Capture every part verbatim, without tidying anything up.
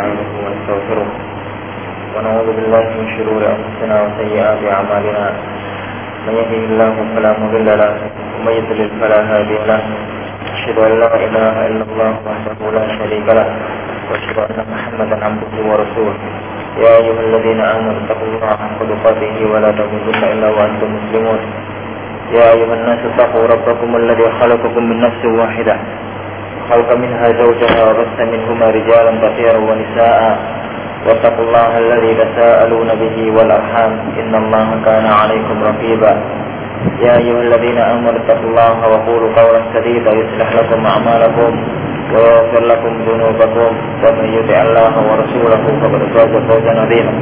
نستعينه ونستغفره ونعوذ بالله من شرور أنفسنا وسيئات أعمالنا من يهده الله فلا مضل له ومن يضلل فلا هادي له أشهد أن لا إله إلا الله وحده لا شريك له وأشهد أن محمدا عبده ورسوله يا أيها الذين آمنوا اتقوا الله حق تقاته ولا تموتن إلا وأنتم مسلمون يا أيها الناس اتقوا ربكم الذي خلقكم من نفس واحدة خلق منها زوجها وبث منهما رجالا كثيرا ونساء واتقوا الله الذي تساءلون به والأرحام إن الله كان عليكم رقيبا يا أيها الذين آمنوا اتقوا الله وقولوا قولا سديدا يصلح لكم أعمالكم ويغفر لكم ذنوبكم ومن يطع الله ورسوله فقد فاز فوزا عظيما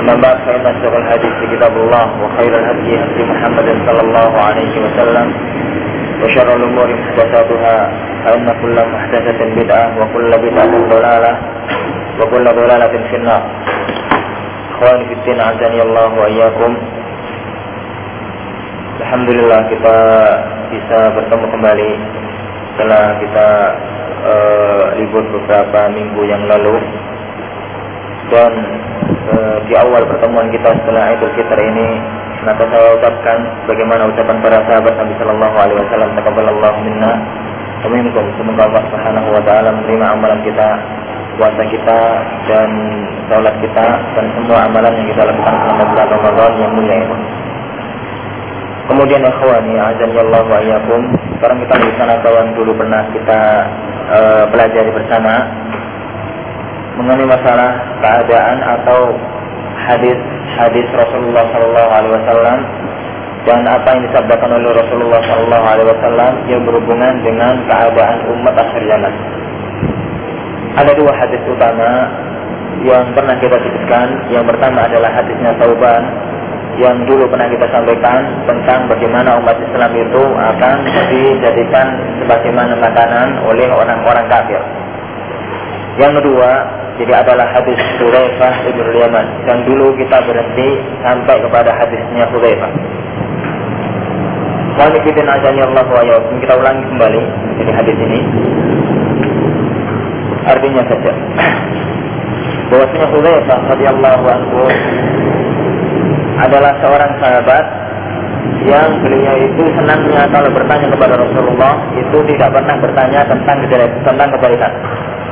أما بعد فإن أصدق الحديث كتاب الله وخير الهدي هدي محمد صلى الله عليه وسلم وشر الأمور محدثاتها فإن كل محدثة بدعة وكل بدعة ضلالة وكل ضلالة في النار. إخواني في الدين أعزني الله وإياكم. Alhamdulillah kita bisa bertemu kembali setelah kita uh, libur beberapa minggu yang lalu. Dan uh, di awal pertemuan kita setelah Idul Fitri ini maka saya ucapkan bagaimana ucapan para sahabat Nabi Sallallahu Alaihi Wasallam, taqabbalallahu minna wa minkum. Semoga Allah Subhanahu Wa Taala menerima amalan kita, puasa kita, dan salat kita, dan semua amalan yang kita lakukan selama bulan Ramadan yang mulia ini. Kemudian ikhwani a'azzanallahu wa iyyakum, sekarang kita di sana kawan dulu pernah kita uh, pelajari bersama mengenai masalah keadaan atau hadis-hadis Rasulullah Sallallahu Alaihi Wasallam dan apa yang disabdakan oleh Rasulullah Sallallahu Alaihi Wasallam yang berhubungan dengan keadaan umat akhir zaman. Ada dua hadis utama yang pernah kita sebutkan. Yang pertama adalah hadisnya Tauban yang dulu pernah kita sampaikan tentang bagaimana umat Islam itu akan dijadikan sebagaimana makanan oleh orang-orang kafir. Yang kedua jadi adalah hadis Hudzaifah ibn Yaman. Dan dulu kita berhenti sampai kepada hadisnya Hudzaifah. Wali kita najani Allah wa ya'ud. Kita ulangi kembali jadi hadis ini. Artinya saja bahwasanya Hudzaifah radhiyallahu anhu adalah seorang sahabat yang beliau itu senangnya kalau bertanya kepada Rasulullah itu tidak pernah bertanya tentang kejelekan, tentang kebaikan.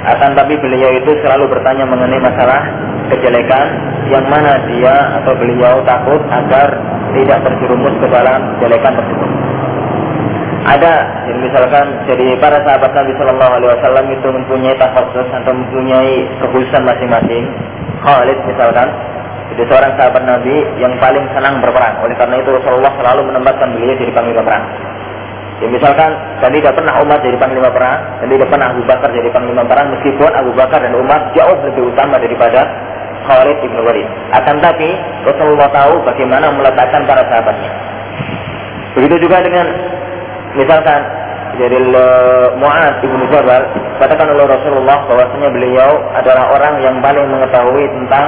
Akan tapi beliau itu selalu bertanya mengenai masalah kejelekan yang mana dia atau beliau takut agar tidak terjerumus ke dalam kejelekan tersebut. Ada yang misalkan jadi para sahabat Nabi Sallallahu Alaihi Wasallam itu mempunyai takhassus atau mempunyai kekhususan masing-masing. Khalid misalkan jadi seorang sahabat Nabi yang paling senang berperang. Oleh karena itu Rasulullah selalu menempatkan beliau jadi panglima perang. Ya misalkan tadi tidak pernah Umar jadi panglima perang, tadi tidak pernah Abu Bakar jadi panglima perang, meskipun Abu Bakar dan Umar jauh lebih utama daripada Khalid ibn Walid. Akan tapi Rasulullah tahu bagaimana meletakkan para sahabatnya. Begitu juga dengan misalkan jadi Mu'adz ibn Jabal, katakan oleh Rasulullah bahwasanya beliau adalah orang yang paling mengetahui tentang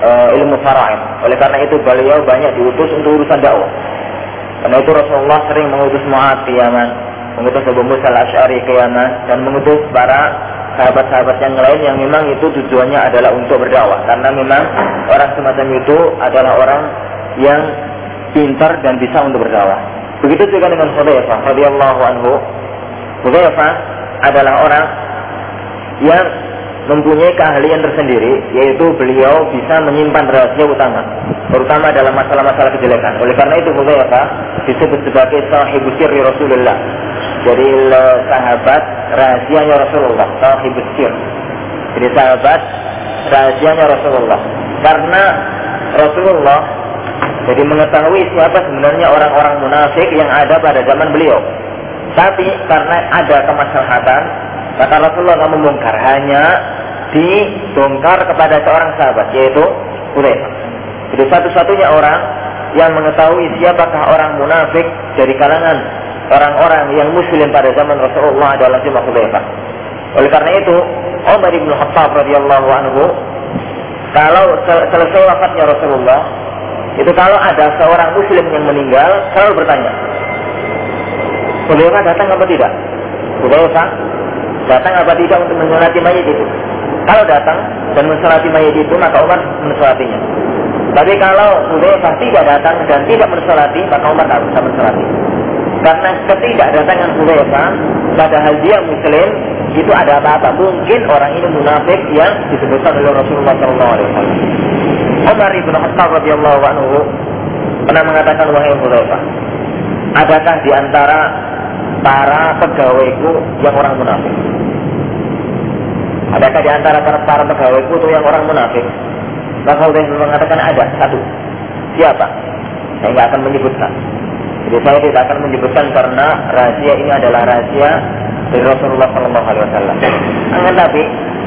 uh, ilmu faraid. Oleh karena itu beliau banyak diutus untuk urusan dakwah. Karena itu Rasulullah sering mengutus Mu'adz ke Yaman, mengutus Abu Musa al-Asy'ari ke Yaman, dan mengutus para sahabat-sahabat yang lain yang memang itu tujuannya adalah untuk berdakwah. Karena memang orang semacam itu adalah orang yang pintar dan bisa untuk berdakwah. Begitu juga dengan Hudzaifah radhiyallahu anhu. Hudzaifah adalah orang yang mempunyai keahlian tersendiri, yaitu beliau bisa menyimpan rahasia utama, terutama dalam masalah-masalah kejelekan. Oleh karena itu Hudzaifah disebut sebagai sahibu sirri Rasulullah, jadi sahabat rahasianya Rasulullah, sahibu sir, jadi sahabat rahasianya Rasulullah. Karena Rasulullah jadi mengetahui siapa sebenarnya orang-orang munafik yang ada pada zaman beliau, tapi karena ada kemaslahatan maka Rasulullah tidak membongkar, hanya dibongkar kepada seorang sahabat yaitu Hudzaifah. Jadi satu-satunya orang yang mengetahui siapakah orang munafik dari kalangan orang-orang yang muslim pada zaman Rasulullah adalah cuma Hudzaifah. Oleh karena itu Umar bin Khattab radhiyallahu anhu kalau sel- selesai wafatnya Rasulullah itu kalau ada seorang muslim yang meninggal selalu bertanya Hudzaifah datang apa tidak, Hudzaifah datang apa tidak untuk menyolati mayit itu. Kalau datang dan mensolati mayit itu, maka Umar mensolatinya. Tapi kalau Hudzaifah tidak datang dan tidak mensolati, maka Umar tidak bisa mensolati. Karena ketidakdatangan Hudzaifah, padahal dia muslim, itu ada apa-apa. Mungkin orang ini munafik yang disebutkan oleh Rasulullah shallallahu alaihi wasallam. Umar ibn Khattab radhiyallahu anhu pernah mengatakan, wahai Hudzaifah, adakah di antara para pegawaiku yang orang munafik? Adakah di antara para pegawaiku itu yang orang munafik? Maka Hudzaifah mengatakan ada satu. Siapa? Saya tidak akan menyebutkan. Jadi saya tidak akan menyebutkan karena rahasia ini adalah rahasia dari Rasulullah shallallahu alaihi wasallam. Angan Nabi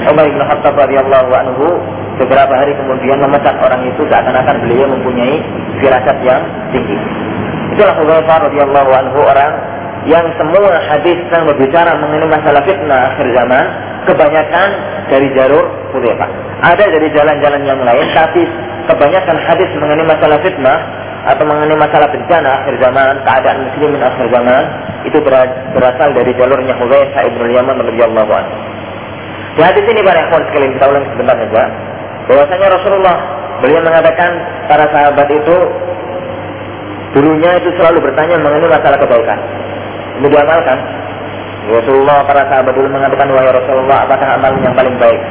Umar bin Khattab radhiyallahu anhu beberapa hari kemudian memecat orang itu seakan-akan beliau mempunyai firasat yang tinggi. Itulah Hudzaifah radhiyallahu anhu, orang yang semua hadis yang berbicara mengenai masalah fitnah akhir zaman kebanyakan dari jalur Hudzaifah. Ada dari jalan-jalan yang lain, tapi kebanyakan hadis mengenai masalah fitnah atau mengenai masalah bencana akhir zaman, keadaan muslimin akhir zaman, itu berasal dari jalurnya Hudzaifah ibn Yaman radhiyallahu anhu. Di hadis ini para ikhwan sekalian, kita ulang sebentar saja. Bahwasanya Rasulullah beliau mengatakan para sahabat itu dulunya itu selalu bertanya mengenai masalah kebaikan. Ini diamalkan. Rasulullah, para sahabat dulu mengatakan, wahai Rasulullah, apakah amal yang paling baik?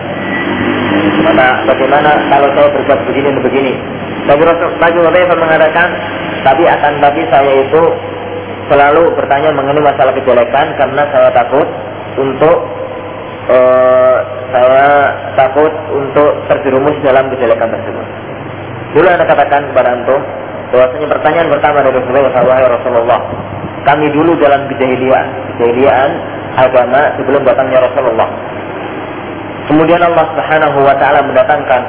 Maka bagaimana kalau saya berbuat begini dan begini? Tapi Rasulullah mengatakan, tapi akan tapi saya itu selalu bertanya mengenai masalah kejelekan karena saya takut untuk uh, saya takut untuk terjerumus dalam kejelekan tersebut. Dulu anda katakan kepada antum, bahwasanya pertanyaan pertama dari Rasulullah, wahai Rasulullah, kami dulu dalam kejahilian, kejahilian agama sebelum datangnya Rasulullah. Kemudian Allah Subhanahu wa taala mendatangkan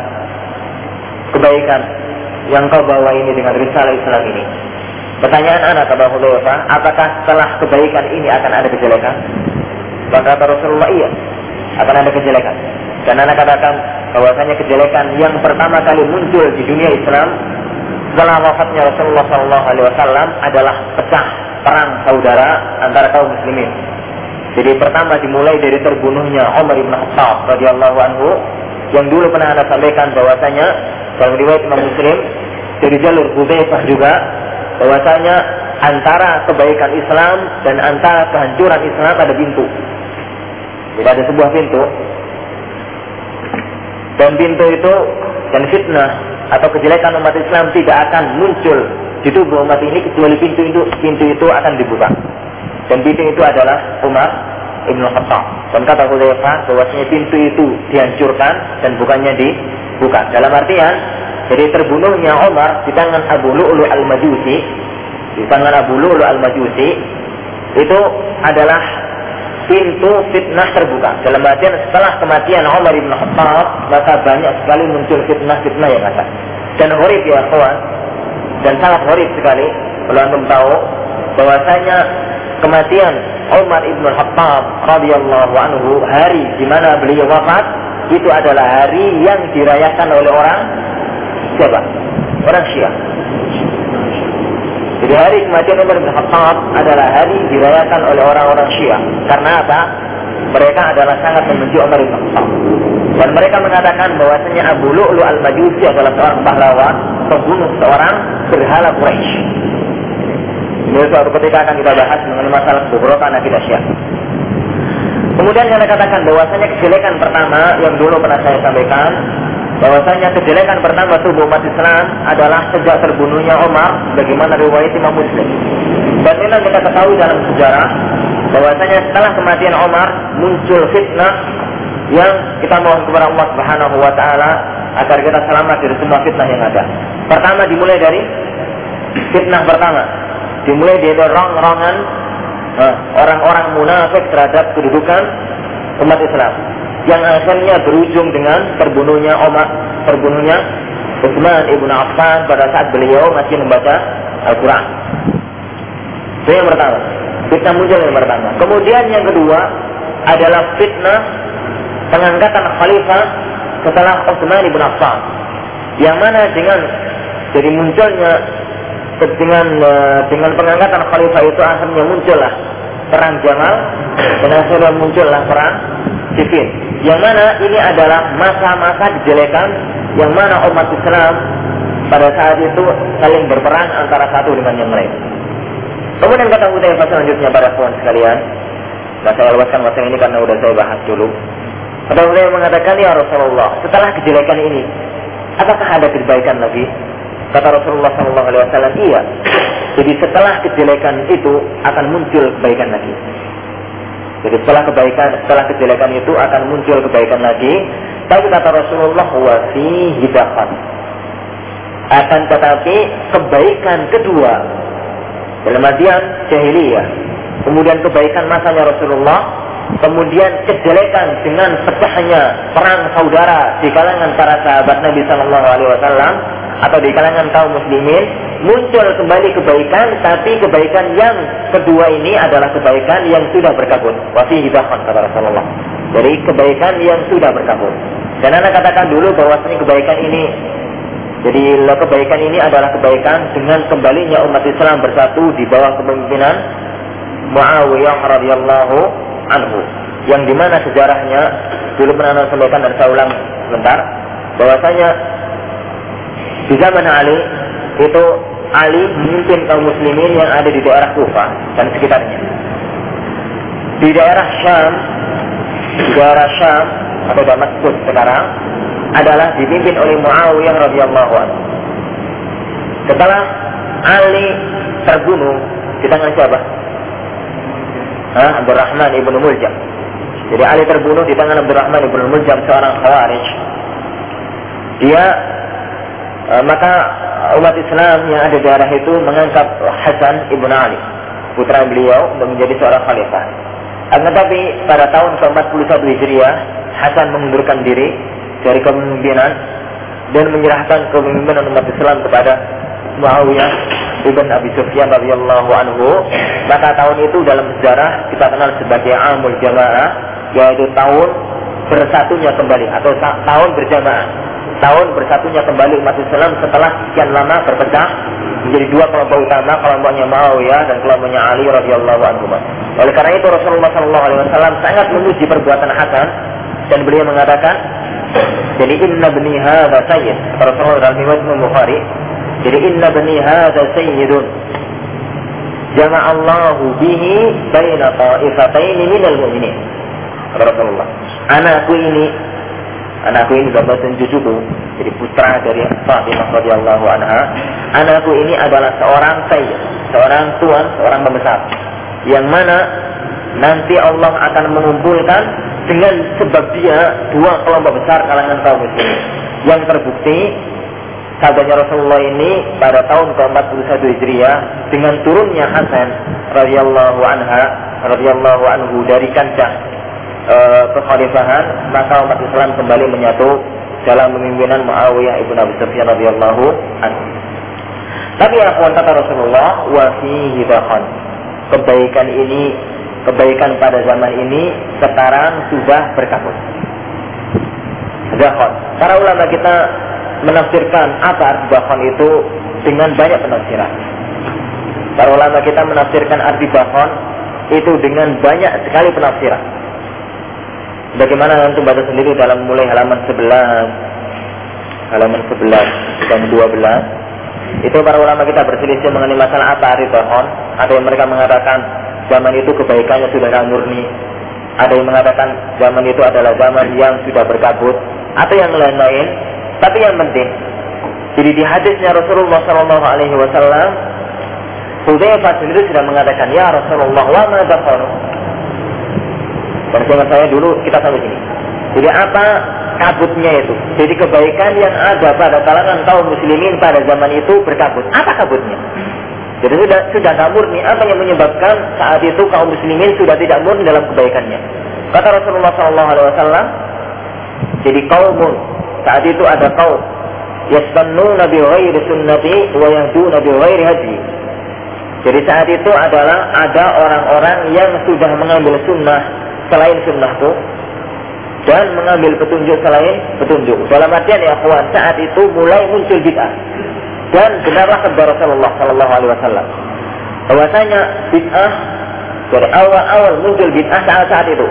kebaikan yang kau bawa ini dengan risalah Islam ini. Pertanyaan anak kepada Hudzaifah, apakah setelah kebaikan ini akan ada kejelekan? Maka kata Rasulullah, iya, akan ada kejelekan. Dan anak katakan bahwasanya kejelekan yang pertama kali muncul di dunia Islam setelah wafatnya Rasulullah shallallahu alaihi wasallam adalah pecah perang saudara antara kaum muslimin. Jadi pertama dimulai dari terbunuhnya Umar ibn Khattab radhiyallahu anhu, yang dulu pernah anda sampaikan bahwasanya dalam riwayat Imam Muslim dari jalur Hudzaifah juga, bahwasanya antara kebaikan Islam dan antara kehancuran Islam ada pintu. Jadi ada sebuah pintu, dan pintu itu dan fitnah atau kejelekan umat Islam tidak akan muncul di tubuh umat ini kecuali pintu itu pintu itu akan dibuka. Dan pintu itu adalah Umar ibn Khattab. Dan kata Hudzaifah bahwasanya pintu itu dihancurkan dan bukannya dibuka. Dalam artian, jadi terbunuhnya Umar di tangan Abu Lu'lu' al-Majusi, di tangan Abu Lu'lu' al-Majusi itu adalah pintu fitnah terbuka. Dalam artian, setelah kematian Umar ibn Khattab, maka banyak sekali muncul fitnah-fitnah yang ada. Dan horib ya kawan, dan sangat horib sekali kalau anda tahu bahwasanya kematian Umar ibn Khattab radhiyallahu anhu, hari di mana beliau wafat itu adalah hari yang dirayakan oleh orang siapa? Orang Syiah. Jadi hari kematian Umar ibn Khattab adalah hari dirayakan oleh orang-orang Syiah. Karena apa? Mereka adalah sangat membenci Umar ibn Khattab. Dan mereka mengatakan bahwasanya Abu Lu'lu' al-Majusi adalah seorang pahlawan, pembunuh seorang berhala Quraisy. Ini suatu ketika akan kita bahas mengenai masalah kebobrokan akidah Syiah. Kemudian saya katakan bahwasanya kejelekan pertama yang dulu pernah saya sampaikan, bahwasanya kejelekan pertama tubuh umat Islam adalah sejak terbunuhnya Umar, bagaimana riwayat Imam Muslim. Dan ini kita ketahui dalam sejarah bahwasanya setelah kematian Umar muncul fitnah yang kita mohon kepada Allah Subhanahu wa taala agar kita selamat dari semua fitnah yang ada. Pertama dimulai dari fitnah pertama dimulai dari rong-rongan nah, orang-orang munafik terhadap kedudukan umat Islam yang akhirnya berujung dengan terbunuhnya Umar, terbunuhnya Utsman ibn Affan pada saat beliau masih membaca Al-Quran. Itu yang pertama, fitnah muncul yang pertama. Kemudian yang kedua adalah fitnah pengangkatan khalifah setelah Utsman ibn Affan, yang mana dengan jadi munculnya dengan dengan pengangkatan khalifah itu akhirnya muncullah perang Jamal dan akhirnya muncullah perang Siffin. yang mana ini adalah masa-masa kejelekan yang mana umat Islam pada saat itu saling berperang antara satu dengan yang lain. Kemudian kata-kata yang selanjutnya pada kawan sekalian, nah saya luaskan masa ini karena sudah saya bahas dulu. Ada yang mengatakan, ya Rasulullah, setelah kejelekan ini, apakah ada kebaikan lagi? Kata Rasulullah shallallahu alaihi wasallam, iya. Jadi setelah kejelekan itu akan muncul kebaikan lagi. Jadi setelah kebaikan, setelah kejelekan itu akan muncul kebaikan lagi. Tapi kata Rasulullah, wa fihi dafan. Akan tetapi kebaikan kedua dalam adian jahiliyah, kemudian kebaikan masanya Rasulullah, kemudian kejelekan dengan pecahnya perang saudara di kalangan para sahabat Nabi shallallahu alaihi wasallam atau di kalangan kaum muslimin, muncul kembali kebaikan, tapi kebaikan yang kedua ini adalah kebaikan yang sudah berkabut. Wa fihi dafan, kata Rasulullah. Jadi kebaikan yang sudah berkabut. Dan anak katakan dulu bahwasanya kebaikan ini, jadi kebaikan ini adalah kebaikan dengan kembalinya umat Islam bersatu di bawah kepemimpinan Muawiyah radhiyallahu anhu, yang dimana sejarahnya dulu pernah disampaikan dan saya ulang sebentar, bahwasanya di zaman Ali itu Ali memimpin kaum muslimin yang ada di daerah Kufah dan sekitarnya. Di daerah Syam, di daerah Syam atau Damaskus sekarang adalah dipimpin oleh Muawiyah radhiyallahu anhu. Setelah Ali terbunuh di tangan siapa? Hah, Abdurrahman ibnu Muljam. Jadi Ali terbunuh di tangan Abdurrahman ibnu Muljam, seorang Khawarij. Dia e, maka umat Islam yang ada di daerah itu mengangkat Hasan ibnu Ali, putra beliau, untuk menjadi seorang khalifah. Tetapi pada tahun empat puluh satu Hijriah, Hasan mengundurkan diri dari kepemimpinan dan menyerahkan kepemimpinan umat Islam kepada Muawiyah ibn Abi Sufyan radhiyallahu anhu. Maka tahun itu dalam sejarah kita kenal sebagai Amul Jamaah, yaitu tahun bersatunya kembali atau tahun berjamaah, tahun bersatunya kembali umat Islam setelah sekian lama berpecah menjadi dua kelompok utama, kelompoknya Muawiyah dan kelompoknya Ali radhiyallahu anhu. Oleh karena itu Rasulullah shallallahu alaihi wasallam sangat memuji perbuatan Hasan dan beliau mengatakan, jadi inna bani hadza sayyid. Rasulullah dalam riwayat Bukhari, jadi inna bani hadza sayyidun jama'allahu bihi baina ta'ifataini minal mu'minin. Rasulullah, anakku ini, anakku ini bapak dan cucuku, jadi putra dari Fatimah radhiyallahu anha, anakku ini adalah seorang sayyid, seorang tuan, seorang pembesar, yang mana nanti Allah akan mengumpulkan dengan sebab dia dua kelompok besar kalangan kaum muslimin, yang terbukti sabdanya Rasulullah ini pada tahun ke-empat puluh satu Hijriah dengan turunnya Hasan radhiyallahu anha radhiyallahu anhu dari kancah e, kekhalifahan, maka umat Islam kembali menyatu dalam pemimpinan Muawiyah ibn Abi Sufyan radhiyallahu anhu. Tapi akhwan, kata Rasulullah, wa fihi dafan. Kebaikan ini, kebaikan pada zaman ini sekarang sudah berkabut. Dafan. Para ulama kita menafsirkan apa arti dafan itu dengan banyak penafsiran. Para ulama kita menafsirkan arti dafan itu dengan banyak sekali penafsiran. Bagaimana nanti baca sendiri dalam mulai halaman sebelas, halaman sebelas dan dua belas. Itu para ulama kita berselisih mengenai masalah apa arti dafan. Ada yang mereka mengatakan zaman itu kebaikannya sudah murni, ada yang mengatakan zaman itu adalah zaman yang sudah berkabut, atau yang lain-lain. Tapi yang penting, jadi di hadisnya Rasulullah shallallahu alaihi wasallam, Hudzaifah sendiri sudah mengatakan, ya Rasulullah, wa ma dafanu. Dan jangan saya dulu, kita sampai sini. Jadi apa kabutnya itu? Jadi kebaikan yang ada pada kalangan kaum muslimin pada zaman itu berkabut. Apa kabutnya? Jadi sudah sudah tidak murni. Apa yang menyebabkan saat itu kaum muslimin sudah tidak murni dalam kebaikannya? Kata Rasulullah shallallahu alaihi wasallam, jadi kaumun, saat itu ada kaum, yastannuna bi ghairi sunnati wa yahduna bi ghairi hadi. Jadi saat itu adalah ada orang-orang yang sudah mengambil sunnah selain sunnahku dan mengambil petunjuk selain petunjuk. Dalam artian ya kawan, saat itu mulai muncul bid'ah. Dan benarlah sabda Rasulullah Sallallahu Alaihi Wasallam, bahwasanya bid'ah dari awal-awal muncul bid'ah saat-saat itu.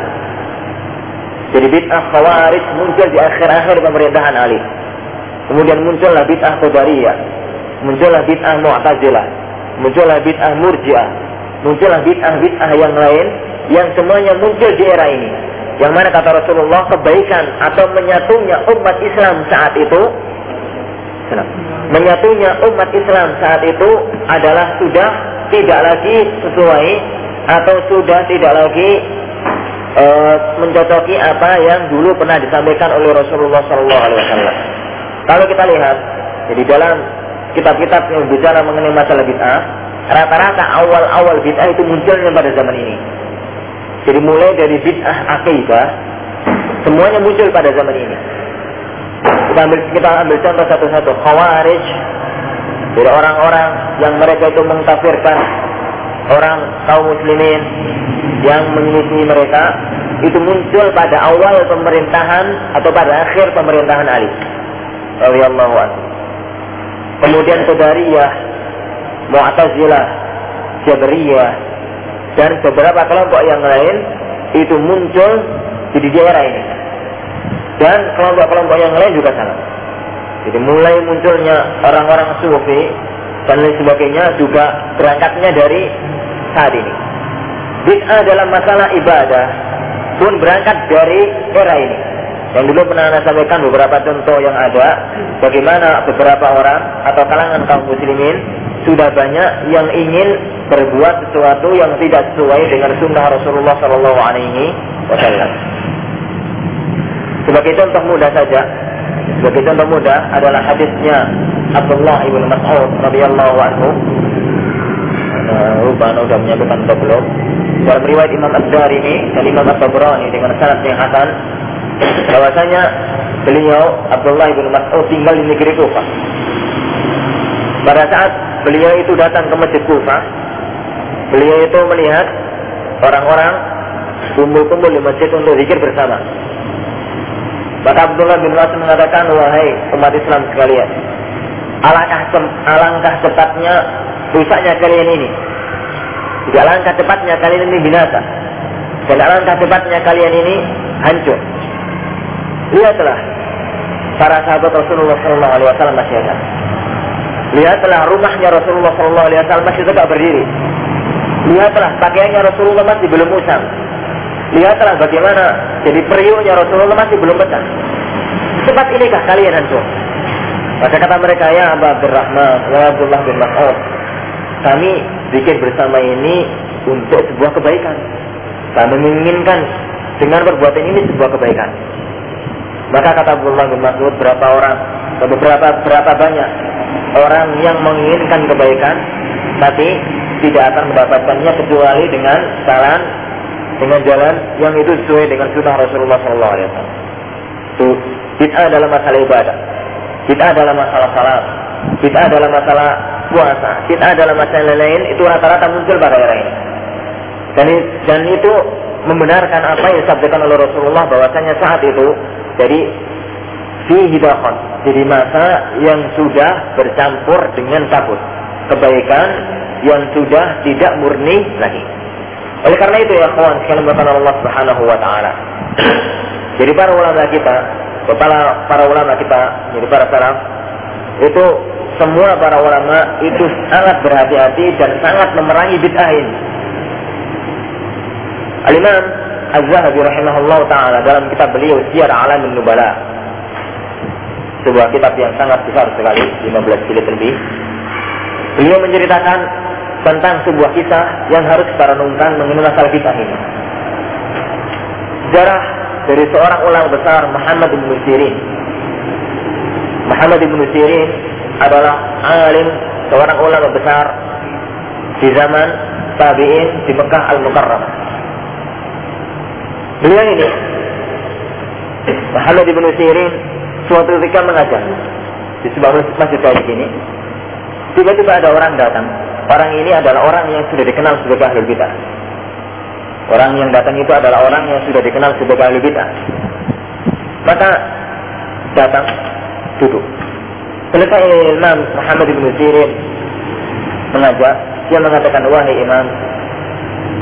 Jadi bid'ah khawarij muncul di akhir-akhir pemerintahan Ali. Kemudian muncullah bid'ah qadariyah, muncullah bid'ah mu'tazilah, muncullah bid'ah murji'ah, muncullah bid'ah-bid'ah yang lain yang semuanya muncul di era ini. Yang mana kata Rasulullah, kebaikan atau menyatunya umat Islam saat itu menyatunya umat Islam saat itu adalah sudah tidak lagi sesuai atau sudah tidak lagi e, mencocoki apa yang dulu pernah disampaikan oleh Rasulullah shallallahu alaihi wasallam. Kalau kita lihat, jadi dalam kitab-kitab yang bicara mengenai masalah bid'ah, rata-rata awal-awal bid'ah itu munculnya pada zaman ini. Jadi mulai dari bid'ah aqidah, semuanya muncul pada zaman ini. Kita ambil, kita ambil contoh satu-satu. Khawarij, jadi orang-orang yang mereka itu mengkafirkan orang kaum muslimin yang mengikuti mereka, itu muncul pada awal pemerintahan atau pada akhir pemerintahan Ali radhiyallahu anhu. Kemudian qadariyah, mu'tazilah, jabriyah, dan beberapa kelompok yang lain itu muncul di daerah ini. Dan kelompok-kelompok yang lain juga sama. Jadi mulai munculnya orang-orang sufi dan lain sebagainya juga berangkatnya dari saat ini. Bid'ah dalam masalah ibadah pun berangkat dari era ini. Yang dulu pernah saya sampaikan beberapa contoh yang ada, bagaimana beberapa orang atau kalangan kaum muslimin sudah banyak yang ingin berbuat sesuatu yang tidak sesuai dengan sunnah Rasulullah shallallahu alaihi wasallam. Sebagai contoh mudah saja, sebagai contoh mudah adalah hadisnya Abdullah ibn Mas'ud radhiyallahu anhu. Rupanya sudah menyampaikan atau belum? Dalam riwayat Imam Ad-Darimi dan Imam At-Tabrani dengan sanad yang hasan, bahwasanya beliau Abdullah ibn Mas'ud tinggal di negeri Kufah. Pada saat beliau itu datang ke masjid Kufah, beliau itu melihat orang-orang kumpul-kumpul di masjid untuk zikir bersama. Maka Abdullah bin Mas'ud mengatakan, wahai umat Islam sekalian, alangkah alangkah cepatnya rusaknya kalian ini. Tidak alangkah cepatnya kalian ini binasa. Dan alangkah cepatnya kalian ini hancur. Lihatlah para sahabat Rasulullah shallallahu alaihi wasallam masih ada. Lihatlah rumahnya Rasulullah shallallahu alaihi wasallam masih tegak berdiri. Lihatlah pakaiannya Rasulullah masih belum usang. Lihatlah bagaimana jadi periuknya Rasulullah masih belum betah. Cepat inikah kalian hancur? Maka kata mereka, ya Aba Abdurrahman, ya Abdullah bin Mas'ud, kami zikir bersama ini untuk sebuah kebaikan. Kami menginginkan dengan perbuatan ini sebuah kebaikan. Maka kata Abdullah bin Mas'ud, berapa orang, beberapa berapa banyak orang yang menginginkan kebaikan tapi tidak akan mendapatkannya kecuali dengan saran, dengan jalan yang itu sesuai dengan sunnah Rasulullah Sallallahu Alaihi Wasallam. Itu bid'ah dalam masalah ibadah, bid'ah dalam masalah salat, bid'ah dalam masalah puasa, bid'ah dalam masalah lain, itu rata-rata muncul pada era ini. Dan, dan itu membenarkan apa yang disabdakan oleh Rasulullah bahwasanya saat itu jadi fi hidahon, jadi masa yang sudah bercampur dengan takut, kebaikan yang sudah tidak murni lagi. Oleh karena itu ya kawan sekalian berkata Allah Subhanahu wa ta'ala. Jadi para ulama kita, kepala para ulama kita, jadi para salaf, itu semua para ulama itu sangat berhati-hati dan sangat memerangi bid'ah ini. Al-Imam Az-Zahabi rahimahullah ta'ala dalam kitab beliau Syiar Alamin Nubala, sebuah kitab yang sangat besar sekali, lima belas jilid lebih, beliau menceritakan tentang sebuah kisah yang harus kita renungkan mengenai masalah bid'ah ini. Sejarah dari seorang ulama besar Muhammad ibn Sirin. Muhammad ibn Sirin adalah alim, seorang ulama besar di zaman tabi'in di Mekah Al-Mukarramah. Beliau ini Muhammad ibn Sirin suatu ketika mengajar di sebuah masjid kayak gini. Tiba-tiba ada orang datang. Orang ini adalah orang yang sudah dikenal sebagai ahlul bid'ah. Orang yang datang itu adalah orang yang sudah dikenal sebagai ahlul bid'ah. Maka datang, duduk. Selesai Imam Muhammad ibn Sirin mengajak, dia mengatakan, wahai Imam,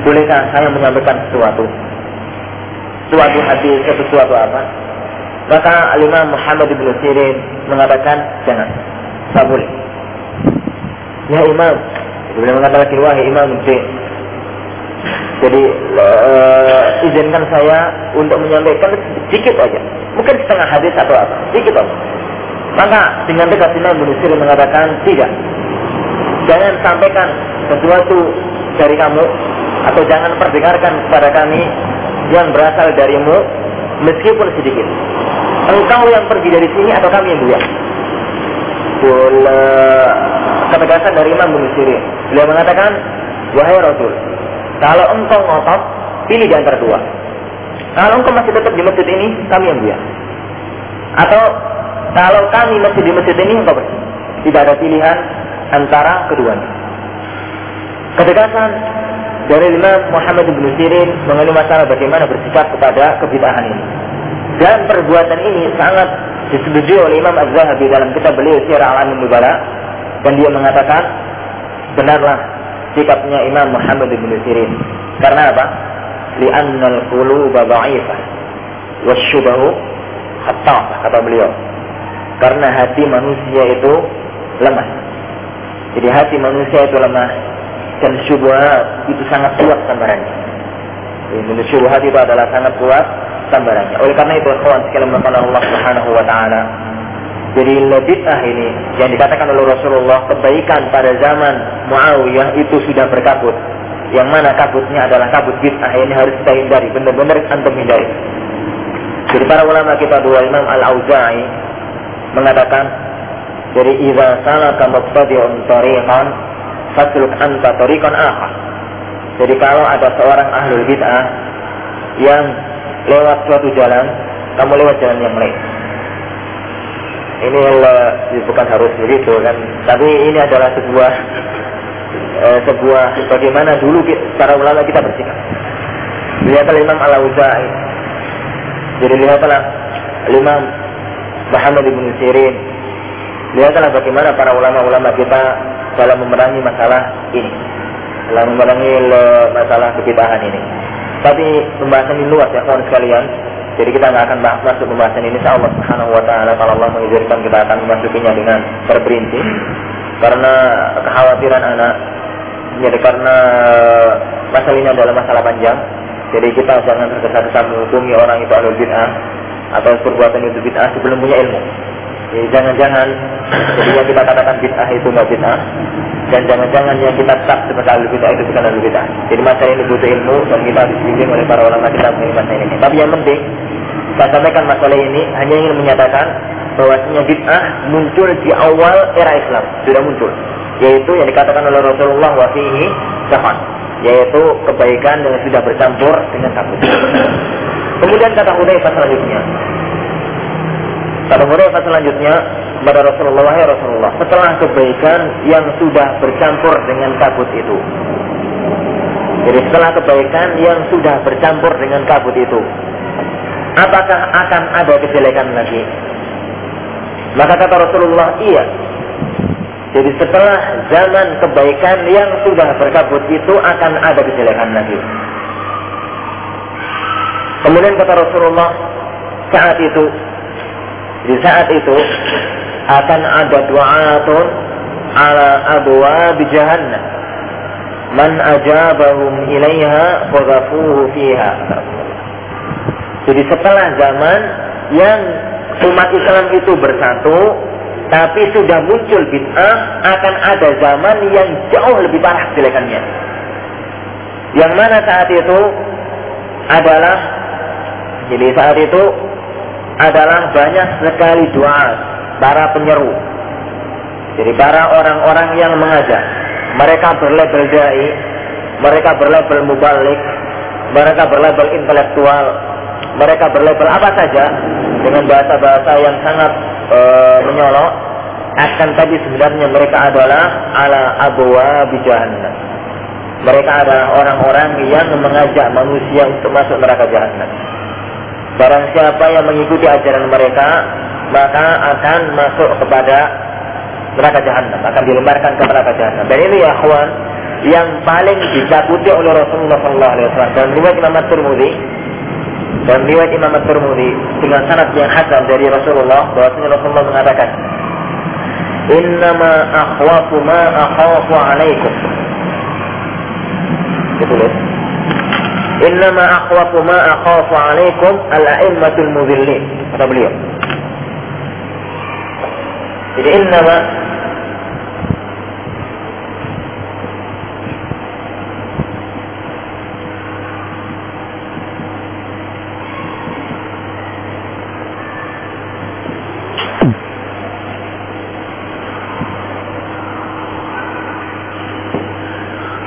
bolehkah saya menyampaikan sesuatu? suatu hadis atau suatu apa, maka Imam Muhammad bin Sirin mengatakan jangan, tak boleh. Ya Imam, beliau mengatakan wahai Imam Muslim, jadi uh, izinkan saya untuk menyampaikan sedikit saja, mungkin setengah hadis atau apa, sedikit saja. Maka dengan dekat Imam bin Sirin mengatakan tidak, jangan sampaikan sesuatu dari kamu atau jangan perdengarkan kepada kami yang berasal darimu meskipun sedikit. Engkau yang pergi dari sini atau kami yang buat. Bola ketegasan dari Imam Ibnu Sirin. Beliau mengatakan, wahai Rasul, kalau engkau ngotot, pilih di antara dua. Kalau engkau masih tetap di masjid ini, kami yang buat. Atau kalau kami masih di masjid ini, engkau pergi. Tidak ada pilihan antara keduanya. Ketegasan dari Imam Muhammad Ibnu Sirin mengenai masalah bagaimana bersikap kepada kebid'ahan ini. Dan perbuatan ini sangat disetujui oleh Imam Az-Zahabi dalam kitab beliau Syiar Al-Alam Nubala, dan dia mengatakan benarlah sikapnya Imam Muhammad bin Sirin. Karena apa? Li'annal quluba dha'ifah wasyubahu khatta'ah, kata beliau. Karena hati manusia itu lemah. Jadi hati manusia itu lemah dan syubhat itu sangat kuat sambarannya. Jadi syubhat itu adalah sangat kuat sambarannya. Oleh karena itu, kawan sekalian melakukan Allah Subhanahu Wa Taala. Jadi bid'ah ini yang dikatakan oleh Rasulullah, kebaikan pada zaman Muawiyah itu sudah berkabut. Yang mana kabutnya adalah kabut bid'ah, ini harus kita hindari. Benar-benar antum hindari. Jadi para ulama kita dua, Imam Al-Auza'i mengatakan, jadi idza salaka mubtadi'un tariqan fasluk anta tariqan akhar. Jadi kalau ada seorang ahlul bid'ah yang lewat suatu jalan, kamu lewat jalan yang lain. Ini uh, bukan harus begitu kan, tapi ini adalah sebuah uh, sebuah bagaimana dulu kita, para ulama kita bersikap. Lihatlah Imam Al-Auza'i. Jadi lihatlah Imam Muhammad bin Sirin. Lihatlah bagaimana para ulama-ulama kita dalam memerangi masalah ini, dalam memerangi uh, masalah kebid'ahan ini. Tapi pembahasan ini luas ya kawan sekalian. Jadi kita nggak akan bahas masuk pembahasan ini. Insyaallah Subhanahu Wa Taala, kalau Allah mengizinkan kita akan memasukinya dengan terperinci. Karena kekhawatiran anak, jadi karena masalah ini adalah masalah panjang. Jadi kita jangan tergesa-gesa menghukumi orang itu ahlul bid'ah atau perbuatan itu bid'ah sebelum punya ilmu. Jadi jangan-jangan jadi yang kita katakan bid'ah itu nggak bid'ah, dan jangan-jangan yang kita tetap sebagai ahlul bid'ah itu bukan ahlul bid'ah. Jadi masalah ini butuh ilmu dan kita dibimbing oleh para ulama kita mengenai masalah ini. Tapi yang penting, saya sampaikan masalah ini hanya ingin menyatakan bahwasanya bid'ah muncul di awal era Islam, sudah muncul, yaitu yang dikatakan oleh Rasulullah wa fihi zahar, yaitu kebaikan yang sudah bercampur dengan kabut. Kemudian kata Hudzaifah selanjutnya, kata Hudzaifah selanjutnya kepada Rasulullah, ya Rasulullah, setelah kebaikan yang sudah bercampur dengan kabut itu. Jadi setelah kebaikan yang sudah bercampur dengan kabut itu, apakah akan ada kejelekan lagi? Maka kata Rasulullah, iya. Jadi setelah zaman kebaikan yang sudah berkabut itu akan ada kejelekan lagi. Kemudian kata Rasulullah, saat itu, di saat itu akan ada du'atun ala abwabi jahannam, man ajabahum ilaiha qadhafuhu fiha. Jadi setelah zaman yang umat Islam itu bersatu, tapi sudah muncul bid'ah, akan ada zaman yang jauh lebih parah kejelekannya. Yang mana saat itu adalah, jadi saat itu adalah banyak sekali doa para penyeru. Jadi para orang-orang yang mengajar, mereka berlabel dai, mereka berlabel mubalik, mereka berlabel intelektual, mereka berlabel apa saja dengan bahasa-bahasa yang sangat e, menyolok. Akan tapi sebenarnya mereka adalah ala abwabi jahannam. Mereka adalah orang-orang yang mengajak manusia untuk masuk neraka jahannam. Barang siapa yang mengikuti ajaran mereka, maka akan masuk kepada neraka jahannam, akan dilemparkan ke neraka jahannam. Dan ini ya kawan yang paling ditakuti oleh Rasulullah sallallahu alaihi wasallam. Dan riwayat Imam Tirmidzi dan riwayat Imam At-Tirmidzi dengan sanad yang hasan dari Rasulullah bahwasanya Rasulullah mengatakan, "Innama akhwafu ma akhafu 'alaikum." Ditulis, "Innama akhwafu ma akhafu 'alaikum al-a'immatul mudhillin." Kata beliau. Jadi innama